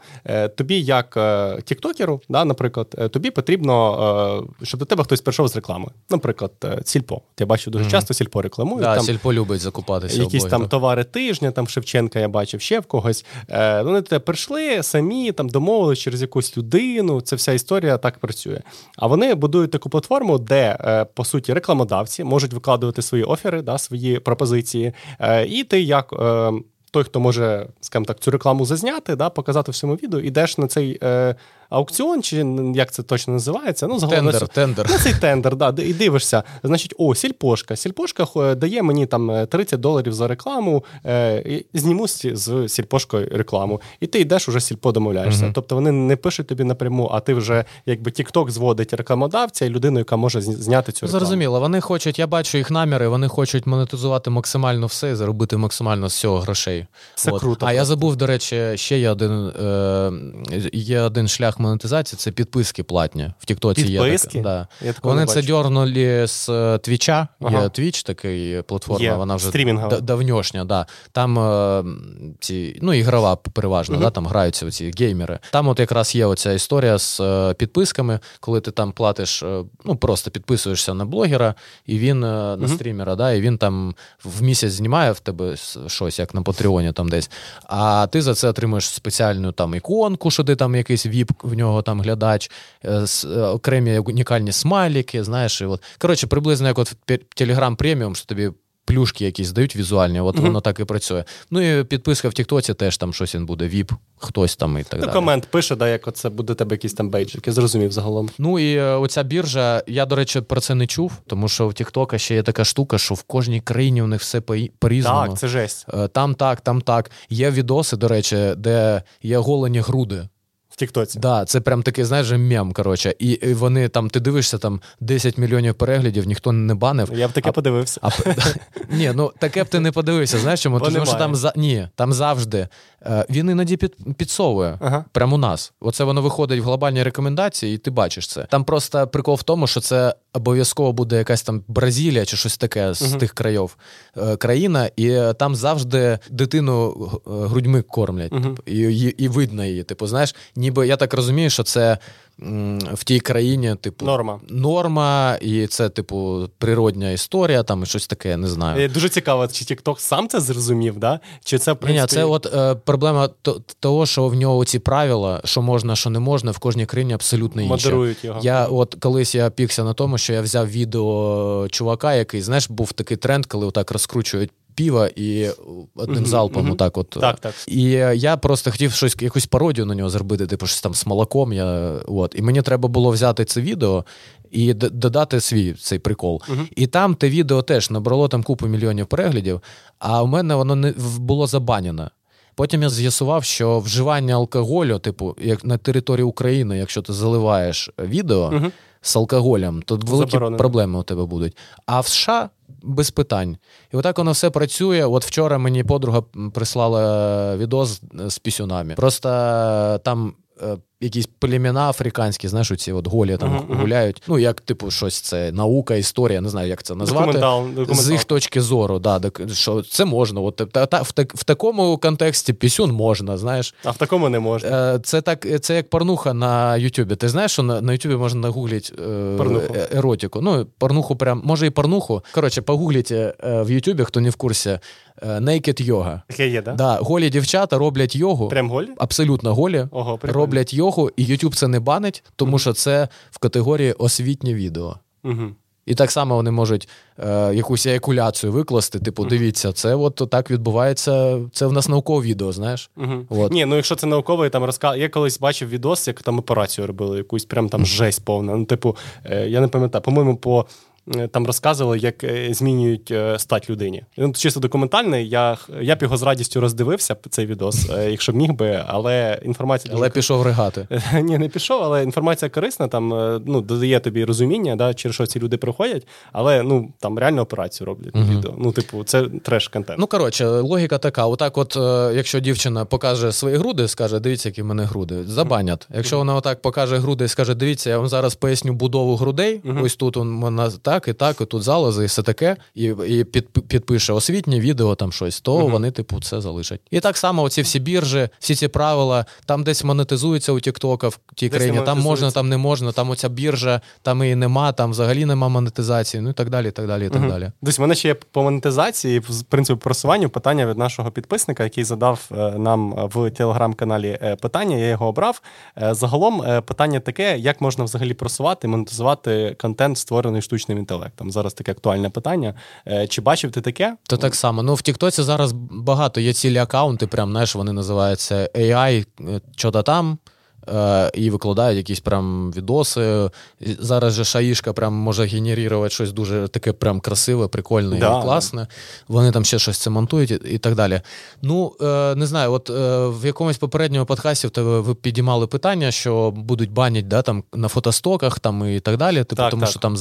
Тобі, як тіктокеру, да, наприклад, тобі потрібно, щоб до тебе хтось прийшов з реклами. Наприклад, Сільпо. Я бачу дуже часто Сільпо рекламують. Да, там Сільпо любить закупатися. Якісь обої, там так. Товари тижня, там Шевченка я бачив, ще в когось. Вони до тебе прийшли самі, там домовились через якусь людину. Це вся історія так працює. А вони будують таку платформу, де, по суті, рекламодавці можуть викладувати свої офери, да, свої пропозиції. І ти як... той, хто може, скажімо так, цю рекламу зазняти, да, показати всьому відео, ідеш на цей аукціон, чи як це точно називається? Ну, загалом, тендер. На цей тендер, да, і дивишся. Значить, о, Сільпошка. Сільпошка дає мені там $30 за рекламу, зніму з Сільпошкою рекламу. І ти йдеш, уже з Сільпо домовляєшся. Тобто вони не пишуть тобі напряму, а ти вже, якби, TikTok зводить рекламодавця і людину, яка може зняти цю рекламу. Зрозуміло. Вони хочуть, я бачу їх наміри, вони хочуть монетизувати максимально все і заробити максимально з цього грошей. Це от. Круто. А я забув, до речі, ще є один шлях монетизації, це підписки платні. В Тіктоці є таке. Да. Вони це дьорнули з Твіча. Ага. Є Твіч, такий платформа, є. Вона вже давньошня. Да. Там ну, ігрова переважно, да, там граються ці геймери. Там от якраз є оця історія з підписками, коли ти там платиш, ну, просто підписуєшся на блогера, і він на стрімера, да, і він там в місяць знімає в тебе щось, як на Patreon там десь. А ти за це отримуєш спеціальну там іконку, що ти там якийсь віп в нього там глядач, окремі унікальні смайлики, знаєш, і от. Коротше, приблизно як от Telegram преміум, що тобі плюшки якісь дають візуальні, от воно так і працює. Ну і підписка в Тіктоці теж там щось він буде, віп, хтось там і так далі. Комент пише, да, як оце буде тебе якісь там бейджики, зрозумів загалом. Ну і оця біржа, я, до речі, про це не чув, тому що в Тіктока ще є така штука, що в кожній країні у них все по-різному. Так, це жесть. Там так. Є відоси, до речі, де є голені груди. Тіктоці. Да, це прям такий, знаєш, мем, коротше. І вони там, ти дивишся, там 10 мільйонів переглядів, ніхто не банив. Я б таке подивився. Ні, ну таке б ти не подивився, знаєш чому? Тому що там, ні, там завжди. Він іноді підсовує, прямо у нас. Оце воно виходить в глобальні рекомендації, і ти бачиш це. Там просто прикол в тому, що це обов'язково буде якась там Бразилія чи щось таке з тих країв країна, і там завжди дитину грудьми кормлять. І видно її, типу, знаєш, ні ніби я так розумію, що це в тій країні, типу, норма, і це, типу, природня історія, там, і щось таке, я не знаю. Дуже цікаво, чи TikTok сам це зрозумів, да? Чи це, в принципі... Ні, це от проблема того, що в нього ці правила, що можна, що не можна, в кожній країні абсолютно інші. Модерують його. Я от колись я пікся на тому, що я взяв відео чувака, який, знаєш, був такий тренд, коли отак розкручують піва і одним залпом отак от. Так. І я просто хотів щось, якусь пародію на нього зробити, типу щось там з молоком. І мені треба було взяти це відео і додати свій цей прикол. І там те відео теж набрало там купу мільйонів переглядів, а у мене воно не було забанено. Потім я з'ясував, що вживання алкоголю, типу, як на території України, якщо ти заливаєш відео з алкоголем, то великі проблеми у тебе будуть. А в США без питань. І отак воно все працює. От вчора мені подруга прислала відос з пісюнами. Просто там якісь племена африканські, знаєш, оці от голі там гуляють. Ну, як, типу, щось це наука, історія, не знаю, як це назвати. Документал. З їх точки зору, да, що це можна. От, в такому контексті пісюн можна, знаєш. А в такому не можна. Це, так, це як порнуха на Ютубі. Ти знаєш, що на Ютубі можна нагугліть еротику? Ну, порнуху прям, може і порнуху. Коротше, погугліть в Ютубі, хто не в курсі, naked йога. Таке є, да? Да, голі дівчата роблять йогу. Прям голі? Абсолютно голі. Ого, прикольно. Роблять йогу. І YouTube це не банить, тому що це в категорії освітнє відео. І так само вони можуть якусь еякуляцію викласти, типу, дивіться, це от так відбувається, це в нас наукове відео, знаєш. От. Ні, ну якщо це наукове, там я колись бачив відос, як там операцію робили, якусь прям там жесть повна. Ну, типу, я не пам'ятаю, по-моєму, там розказували, як змінюють стать людині. Чисто документально, я б його з радістю роздивився, цей відос, якщо міг би, але інформація... Але пішов ригати. Ні, не пішов, але інформація корисна, там, ну, додає тобі розуміння, да, через що ці люди проходять, але, ну, там реально операцію роблять відео. Ну, типу, це треш-контент. Ну, коротше, логіка така. Отак от, якщо дівчина покаже свої груди і скаже, дивіться, які в мене груди, забанять. Якщо вона отак покаже груди і скаже, дивіться, я вам зараз поясню будову грудей, ось тут вона так, і тут залози, і все таке, і підпише освітнє відео, там щось, то вони, типу, це залишать. І так само оці всі біржі, всі ці правила, там десь монетизуються у TikTok, в тій країні, там можна, там не можна, там оця біржа, там її нема, там взагалі нема монетизації, ну і так далі, і так далі, і так далі. Десь в мене ще є по монетизації, в принципі, просуванню питання від нашого підписника, який задав нам в телеграм-каналі питання, я його обрав. Загалом питання таке, як можна взагалі просувати, монетизувати контент, створений штучним інтелектом. Зараз таке актуальне питання. Чи бачив ти таке? То так само. Ну, в TikTok зараз багато. Є цілі акаунти, прям, знаєш, вони називаються AI, чого-то там, і викладають якісь прям відоси. Зараз же шаїшка прям може генерувати щось дуже таке прям красиве, прикольне, да, і класне. Вони там ще щось це монтують і так далі. Ну, не знаю, от в якомусь попередньому подкасті в тебе ви підіймали питання, що будуть банять, да, там на фотостоках там і так далі, типу, так, тому так, що там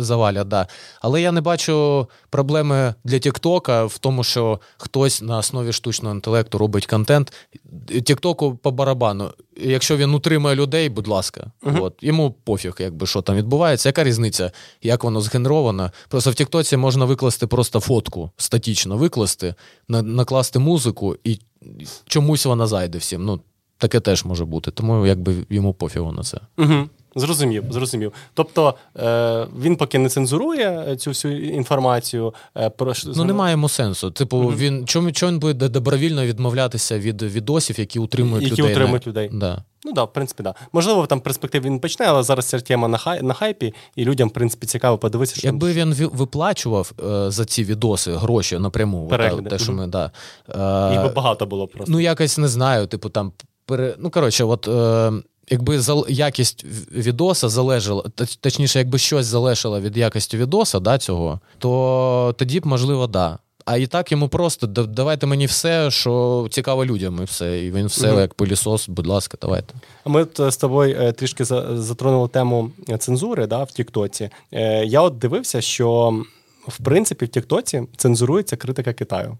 завалять, да. Але я не бачу проблеми для TikTok в тому, що хтось на основі штучного інтелекту робить контент. TikTok по барабану. Якщо він утримає людей, будь ласка. От. Йому пофіг, якби, що там відбувається. Яка різниця, як воно згенеровано. Просто в TikTok можна викласти просто фотку, статично викласти, накласти музику, і чомусь вона зайде всім. Ну, таке теж може бути. Тому якби йому пофігу на це. Зрозумів. Тобто він поки не цензурує цю всю інформацію. Ну, немає йому сенсу. Типу, він чому він буде добровільно відмовлятися від відосів, які утримують людей? Які утримують людей. Да. Ну, да, в принципі, да. Можливо, там перспектив він почне, але зараз ця тема на хайпі, і людям, в принципі, цікаво подивитися. Якби він виплачував за ці відоси гроші напряму. Перегляди. Їх би багато було просто. Ну, якось, не знаю, типу, там... Ну, коротше, от... Якби якість відоса залежала, точніше, якби щось залежало від якості відоса, да, цього, то тоді б, можливо, да. А і так йому просто, давайте мені все, що цікаво людям, і все. І він все, як пилісос, будь ласка, давайте. Ми з тобою трішки затронули тему цензури, да, в Тіктоці. Я от дивився, що, в принципі, в Тіктоці цензурується критика Китаю.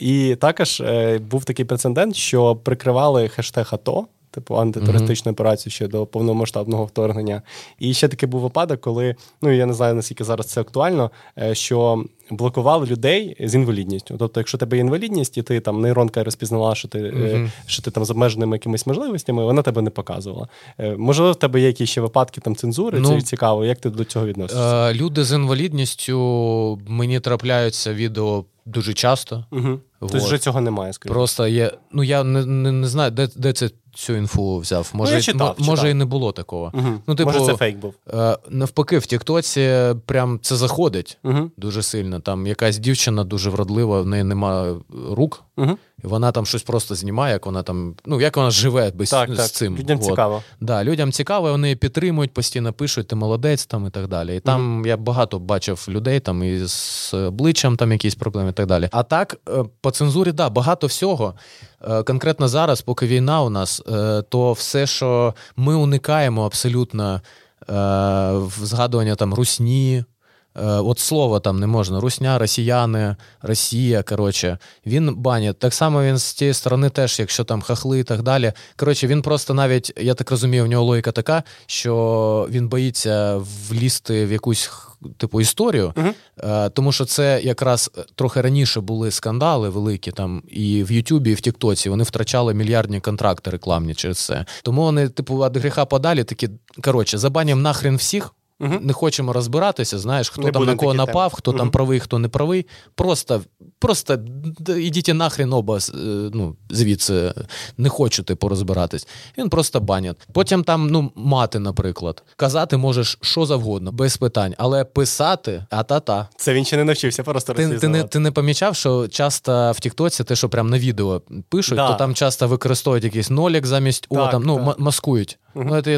І також був такий прецедент, що прикривали хештег АТО, типу антитерористичну операцію ще до повномасштабного вторгнення. І ще таки був випадок, коли, ну я не знаю, наскільки зараз це актуально, що блокували людей з інвалідністю. Тобто, якщо у тебе є інвалідність, і ти там нейронка розпізнала, що ти там з обмеженими якимись можливостями, вона тебе не показувала. Можливо, в тебе є якісь ще випадки там цензури, це цікаво. Як ти до цього відносишся? Люди з інвалідністю, мені трапляються відео дуже часто. Угу. Тобто вже цього немає, скажімо. Просто є, я не знаю, де це цю інфу взяв. Може, може і не було такого. Угу. Може, це фейк був. Навпаки, в Тіктоці прям це заходить дуже сильно. Там якась дівчина дуже вродлива, в неї немає рук. Угу. І вона там щось просто знімає, як вона там, як вона живе з цим. Людям цікаво. Да, людям цікаво, вони підтримують, постійно пишуть, ти молодець там і так далі. І там я багато бачив людей там і з обличчям там якісь проблеми і так далі. А так, по цензурі, да, багато всього. Конкретно зараз, поки війна у нас, то все, що ми уникаємо абсолютно згадування там русні, от слова там не можна. Русня, росіяни, Росія, коротше. Він банять. Так само він з тієї сторони теж, якщо там хахли і так далі. Коротше, він просто навіть, я так розумію, в нього логіка така, що він боїться влізти в якусь історію, тому що це якраз трохи раніше були скандали великі там і в Ютубі, і в Тіктоці. Вони втрачали мільярдні контракти рекламні через це. Тому вони, від гріха подалі такі, коротше, забаням нахрен всіх. Не хочемо розбиратися, знаєш, хто не там на кого напав, хто там правий, хто не правий. Просто ідіть нахрен оба, звідси, не хочете порозбиратись. Він просто банять. Потім там, мати, наприклад. Казати можеш що завгодно, без питань, але писати, Це він ще не навчився, просто розрізнувати. Ти не помічав, що часто в Тіктоці те, що прям на відео пишуть, то там часто використовують якийсь нолік замість «о», там, маскують.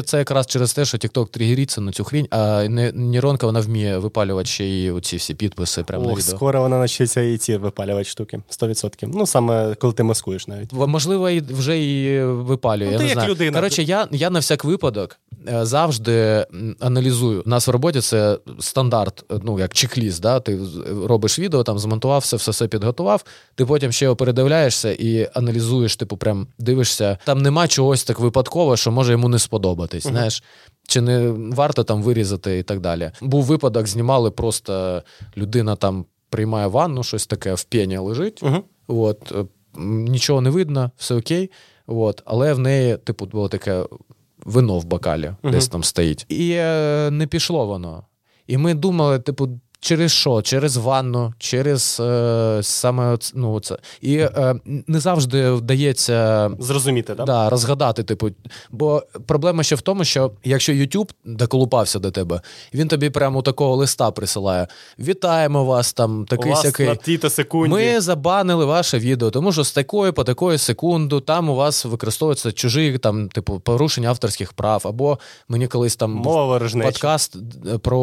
Це якраз через те, що TikTok тригериться на цю хрінь, а нейронка вона вміє випалювати ще і оці всі підписи прямо на відео. Скоро вона навчиться і ці випалювати штуки, 100%. Саме коли ти маскуєш навіть. Можливо, і вже і випалює, я не знаю. Людина. Коротше, я на всяк випадок завжди аналізую. У нас в роботі це стандарт, як чек-ліст, да? Ти робиш відео, там змонтував все підготував, ти потім ще його передивляєшся і аналізуєш, прям дивишся. Там нема чогось так випадково, що може йому не сподобатись, знаєш, чи не варто там вирізати і так далі. Був випадок, знімали просто людина там приймає ванну, щось таке, в пені лежить, нічого не видно, все окей, але в неї, було таке вино в бокалі, десь там стоїть. І не пішло воно. І ми думали, через що? Через ванну, через саме це. І не завжди вдається зрозуміти, так? Да, розгадати, бо проблема ще в тому, що якщо YouTube доколупався до тебе, він тобі прямо такого листа присилає. Вітаємо вас, там, такий-сякий. У вас на тій-то секунді. Ми забанили ваше відео, тому що з такої по такої секунду там у вас використовуються чужі, там, порушення авторських прав, або мені колись там подкаст про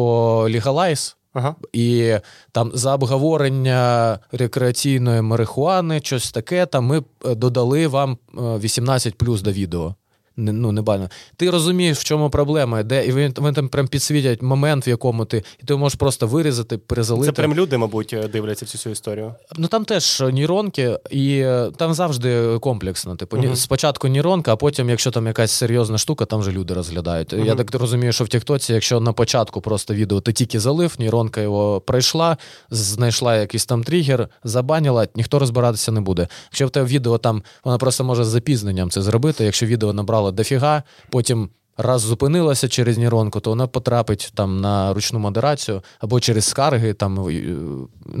легалайз. Ага. І там за обговорення рекреаційної марихуани, щось таке, там ми додали вам 18+ до відео. Не банально. Ти розумієш, в чому проблема, де і вони там прям підсвітять момент, в якому ти можеш просто вирізати, перезалити. Це прям люди, мабуть, дивляться цю історію. Там теж нейронки, і там завжди комплексно. Спочатку нейронка, а потім, якщо там якась серйозна штука, там же люди розглядають. Я так розумію, що в TikTok, якщо на початку просто відео ти тільки залив, нейронка його пройшла, знайшла якийсь там тригер, забанила, ніхто розбиратися не буде. Якщо в тебе відео там, вона просто може з запізненням це зробити, якщо відео набрало дофіга, потім раз зупинилася через нейронку, то вона потрапить там на ручну модерацію, або через скарги, там,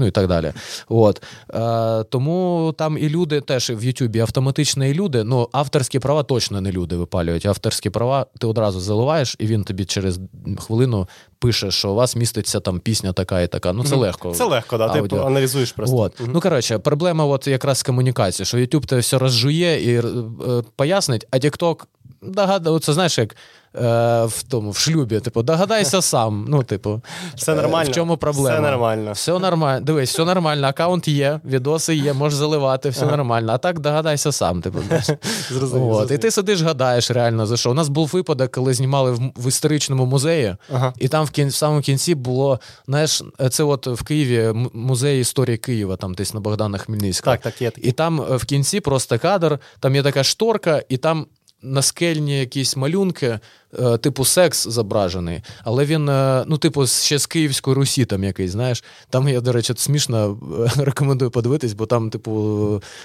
і так далі. Тому там і люди теж в Ютубі автоматично і люди, авторські права точно не люди випалюють. Авторські права ти одразу заливаєш, і він тобі через хвилину пише, що у вас міститься там пісня така і така. Це легко. Це легко, да, ти аналізуєш просто. Проблема якраз з комунікацією, що YouTube те все розжує і пояснить, а TikTok це, знаєш, як в шлюбі, догадайся сам. Все нормально. В чому проблема? Все нормально. Все нормально. Дивись, все нормально, аккаунт є, відоси є, можеш заливати, все нормально. А так догадайся сам, знаєш. Зрозуміло. І ти сидиш, гадаєш реально за що. У нас був випадок, коли знімали в історичному музеї, і там в самому кінці було, знаєш, це в Києві музей історії Києва, там десь на Богдана Хмельницького. Так, є. І там в кінці просто кадр, там є така шторка, і там наскельні якісь малюнки, типу секс зображений, але він, ну, типу, ще з Київської Русі там якийсь, знаєш. Там, я, до речі, смішно рекомендую подивитись, бо там, типу,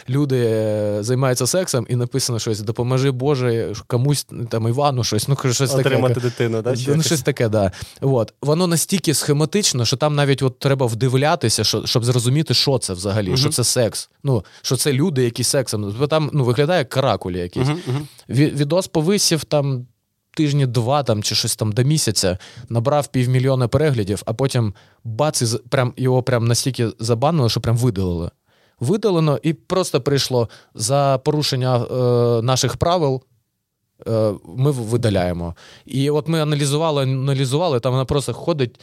люди займаються сексом і написано щось, допоможи Боже, комусь, там, Івану щось, ну, щось отримати таке. Отримати дитину, так? Да, ну, щось таке, так. Да. От. Воно настільки схематично, що там навіть от треба вдивлятися, щоб зрозуміти, що це взагалі, що це секс. Ну, що це люди, які сексом. Там, ну, виглядає як каракулі якісь. Відос повисів там тижні два там, чи щось там до місяця, набрав 500 000 переглядів, а потім бац, і прям, його прям настільки забанили, що прям видалили. Видалено і просто прийшло за порушення наших правил, ми видаляємо. І от ми аналізували, там вона просто ходить,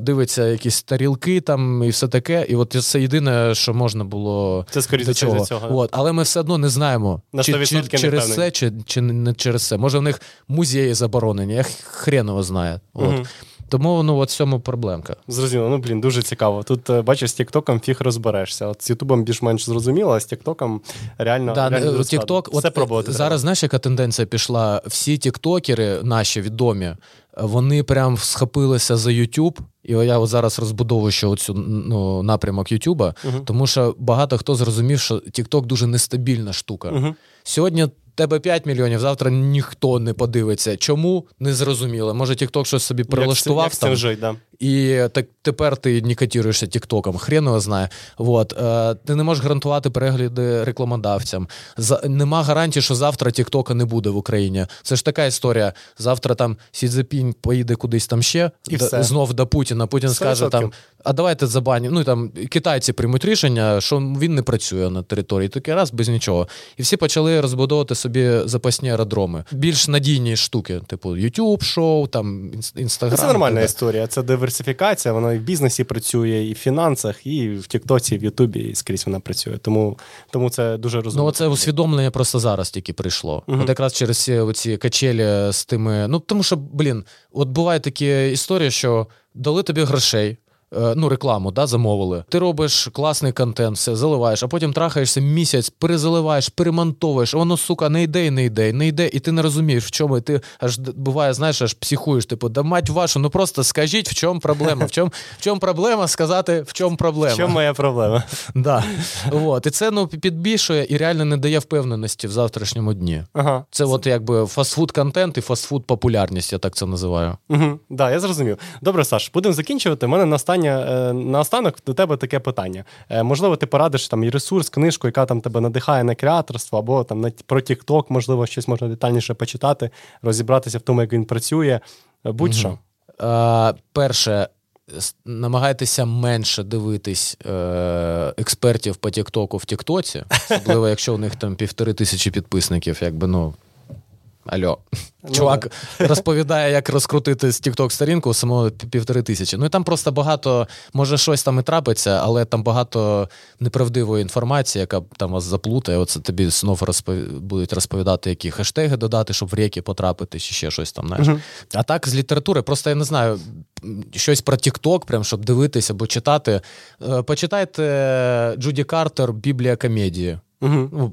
дивиться якісь тарілки там і все таке, і от це єдине, що можна було... Це скоріше через цього. От. Але ми все одно не знаємо, через це чи не через це. Може в них музеї заборонені, я хрен його знає. От. Угу. Тому, ну, от в цьому проблемка. Зрозуміло. Ну, блін, дуже цікаво. Тут, бачиш, з тіктоком фіг розберешся. От з ютубом більш-менш зрозуміло, а з тіктоком реально... Да, реально тікток, все пробувати. Зараз, знаєш, яка тенденція пішла? Всі тіктокери наші відомі, вони прям схопилися за YouTube. І я от зараз розбудовую ще оцю, ну, напрямок Ютуба, тому що багато хто зрозумів, що тікток дуже нестабільна штука. Сьогодні... Тебе 5 мільйонів, завтра ніхто не подивиться. Чому? Незрозуміло. Може, TikTok щось собі прилаштував як там. Як жить, да. І так, тепер ти не котіруєшся TikTok-ом. Хрен його знає. От. Ти не можеш гарантувати перегляди рекламодавцям. Нема гарантії, що завтра TikTok-а не буде в Україні. Це ж така історія. Завтра там Сі Цзіньпін поїде кудись там ще, знов до Путіна. Путін скаже там, а давайте забанимо. Ну, там, китайці приймуть рішення, що він не працює на території. Такий раз, без нічого. І всі почали розбудовувати собі запасні аеродроми. Більш надійні штуки, типу YouTube-шоу, там, Instagram. Це нормальна історія, це диверсифікація, вона і в бізнесі працює, і в фінансах, і в TikTok, і в YouTube, і скрізь вона працює. Тому це дуже розумно. Ну, це усвідомлення просто зараз тільки прийшло. От якраз через ці качелі з тими... Ну, тому що, блін, от буває такі історії, що дали тобі грошей, ну, рекламу, да, замовили. Ти робиш класний контент, все, заливаєш, а потім трахаєшся місяць, перезаливаєш, перемонтовуєш, воно, сука, не йде, і ти не розумієш, в чому, і ти аж, буває, знаєш, аж психуєш, типу, да мать вашу, ну просто скажіть, в чому проблема, в чому проблема. В чому моя проблема. Да. От. І це, ну, підбільшує і реально не дає впевненості в завтрашньому дні. Ага. Це от, якби, фастфуд-контент і фастфуд-популярність, я так це називаю. Да, я зрозумів. Добре, Саш, будемо закінчувати. Мене наостанок до тебе таке питання. Можливо, ти порадиш там і ресурс, книжку, яка там тебе надихає на креаторство, або там про TikTok, можливо, щось можна детальніше почитати, розібратися в тому, як він працює. Будь-що. Перше, намагайтеся менше дивитись експертів по TikTok в TikTok, особливо, якщо у них там 1500 підписників, якби, ну... Алло, чувак розповідає, як розкрутити з TikTok-сторінку самого 1500. Ну і там просто багато, може щось там і трапиться, але там багато неправдивої інформації, яка там вас заплутає. Оце тобі знов будуть розповідати, які хештеги додати, щоб в ріки потрапити, чи ще щось там, знаєш. А так, з літератури, просто я не знаю, щось про TikTok, прям, щоб дивитися або читати. Почитайте Джуді Картер «Біблія комедії».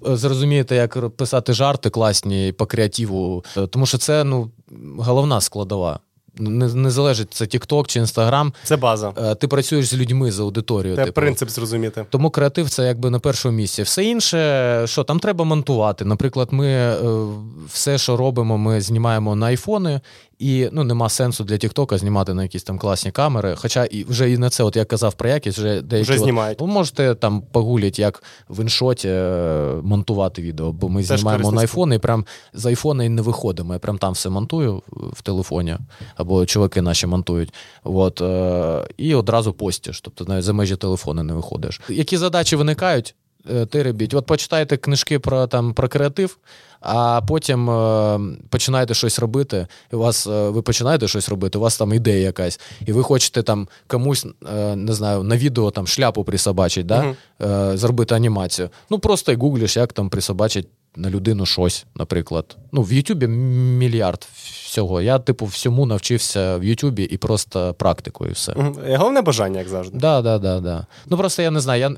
Зрозумієте, як писати жарти класні по креативу, тому що це, ну, головна складова. Не залежить, це TikTok чи Instagram. Це база. Ти працюєш з людьми, з аудиторією. Це принцип зрозуміти. Тому креатив – це якби на першому місці. Все інше, що там треба монтувати. Наприклад, ми все, що робимо, ми знімаємо на айфони, і, ну, нема сенсу для TikTok знімати на якісь там класні камери. Хоча і вже і на це, от я казав про якість, вже деякі... Вже знімають. Ви можете там погуглити, як в іншоті монтувати відео, бо ми знімаємо на айфони, і прям з айфона і не виходимо. Я прям там все монтую в телефоні, або чуваки наші монтують. От, і одразу постиш, тобто навіть за межі телефону не виходиш. Які задачі виникають? Ти робіть. От почитайте книжки про креатив, а потім починаєте щось робити, і ви починаєте щось робити, у вас там ідея якась, і ви хочете там комусь, не знаю, на відео там шляпу присобачить, да? Зробити анімацію. Ну, просто й гуглиш, як там присобачить на людину щось, наприклад. Ну, в Ютубі мільярд всього. Я, типу, всьому навчився в Ютубі і просто практикою все. І головне бажання, як завжди. Да. Ну, просто я не знаю,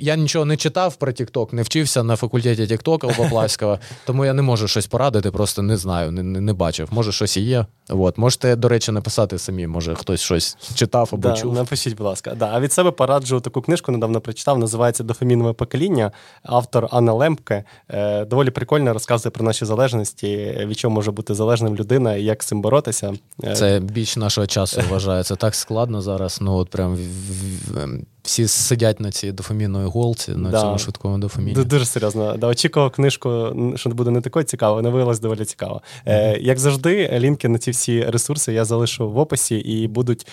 я нічого не читав про TikTok, не вчився на факультеті TikTok у Поплавського, тому я не можу щось порадити, просто не знаю, не бачив. Може, щось і є. От. Можете, до речі, написати самі, може, хтось щось читав або чув. Напишіть, будь ласка. Да. А від себе пораджу таку книжку, недавно прочитав, називається «Дофамінове покоління», автор Анна Лембке. Доволі прикольно розказує про наші залежності, від чого може бути залежним людина і як з цим боротися. Це біч нашого часу, вважаю. Це так складно зараз, ну от прям... Всі сидять на цій дофамінної голці, на цьому швидкому дофаміні. Дуже серйозно. Очікував книжку, що буде не такою цікавою, не виявилось доволі цікаво. Як завжди, лінки на ці всі ресурси я залишу в описі і будуть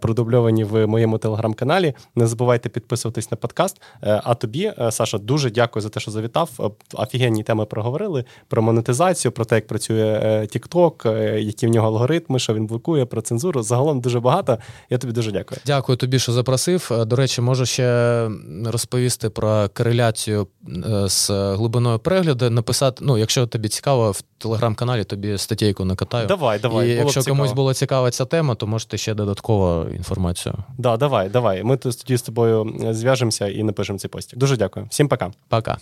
продубльовані в моєму телеграм-каналі. Не забувайте підписуватись на подкаст. А тобі, Саша, дуже дякую за те, що завітав. Офігенні теми проговорили. Про монетизацію, про те, як працює TikTok, які в нього алгоритми, що він блокує, про цензуру. Загалом дуже багато. Я тобі дуже дякую. Дякую тобі, що запросив. До речі, можу ще розповісти про кореляцію з глибиною перегляду, написати, ну, якщо тобі цікаво, в телеграм-каналі тобі статтєйку накатаю. Давай. І якщо комусь було цікава ця тема, то можете ще додаткову інформацію. Да, давай. Ми тоді з тобою зв'яжемося і напишемо цей постік. Дуже дякую. Всім пока. Пока.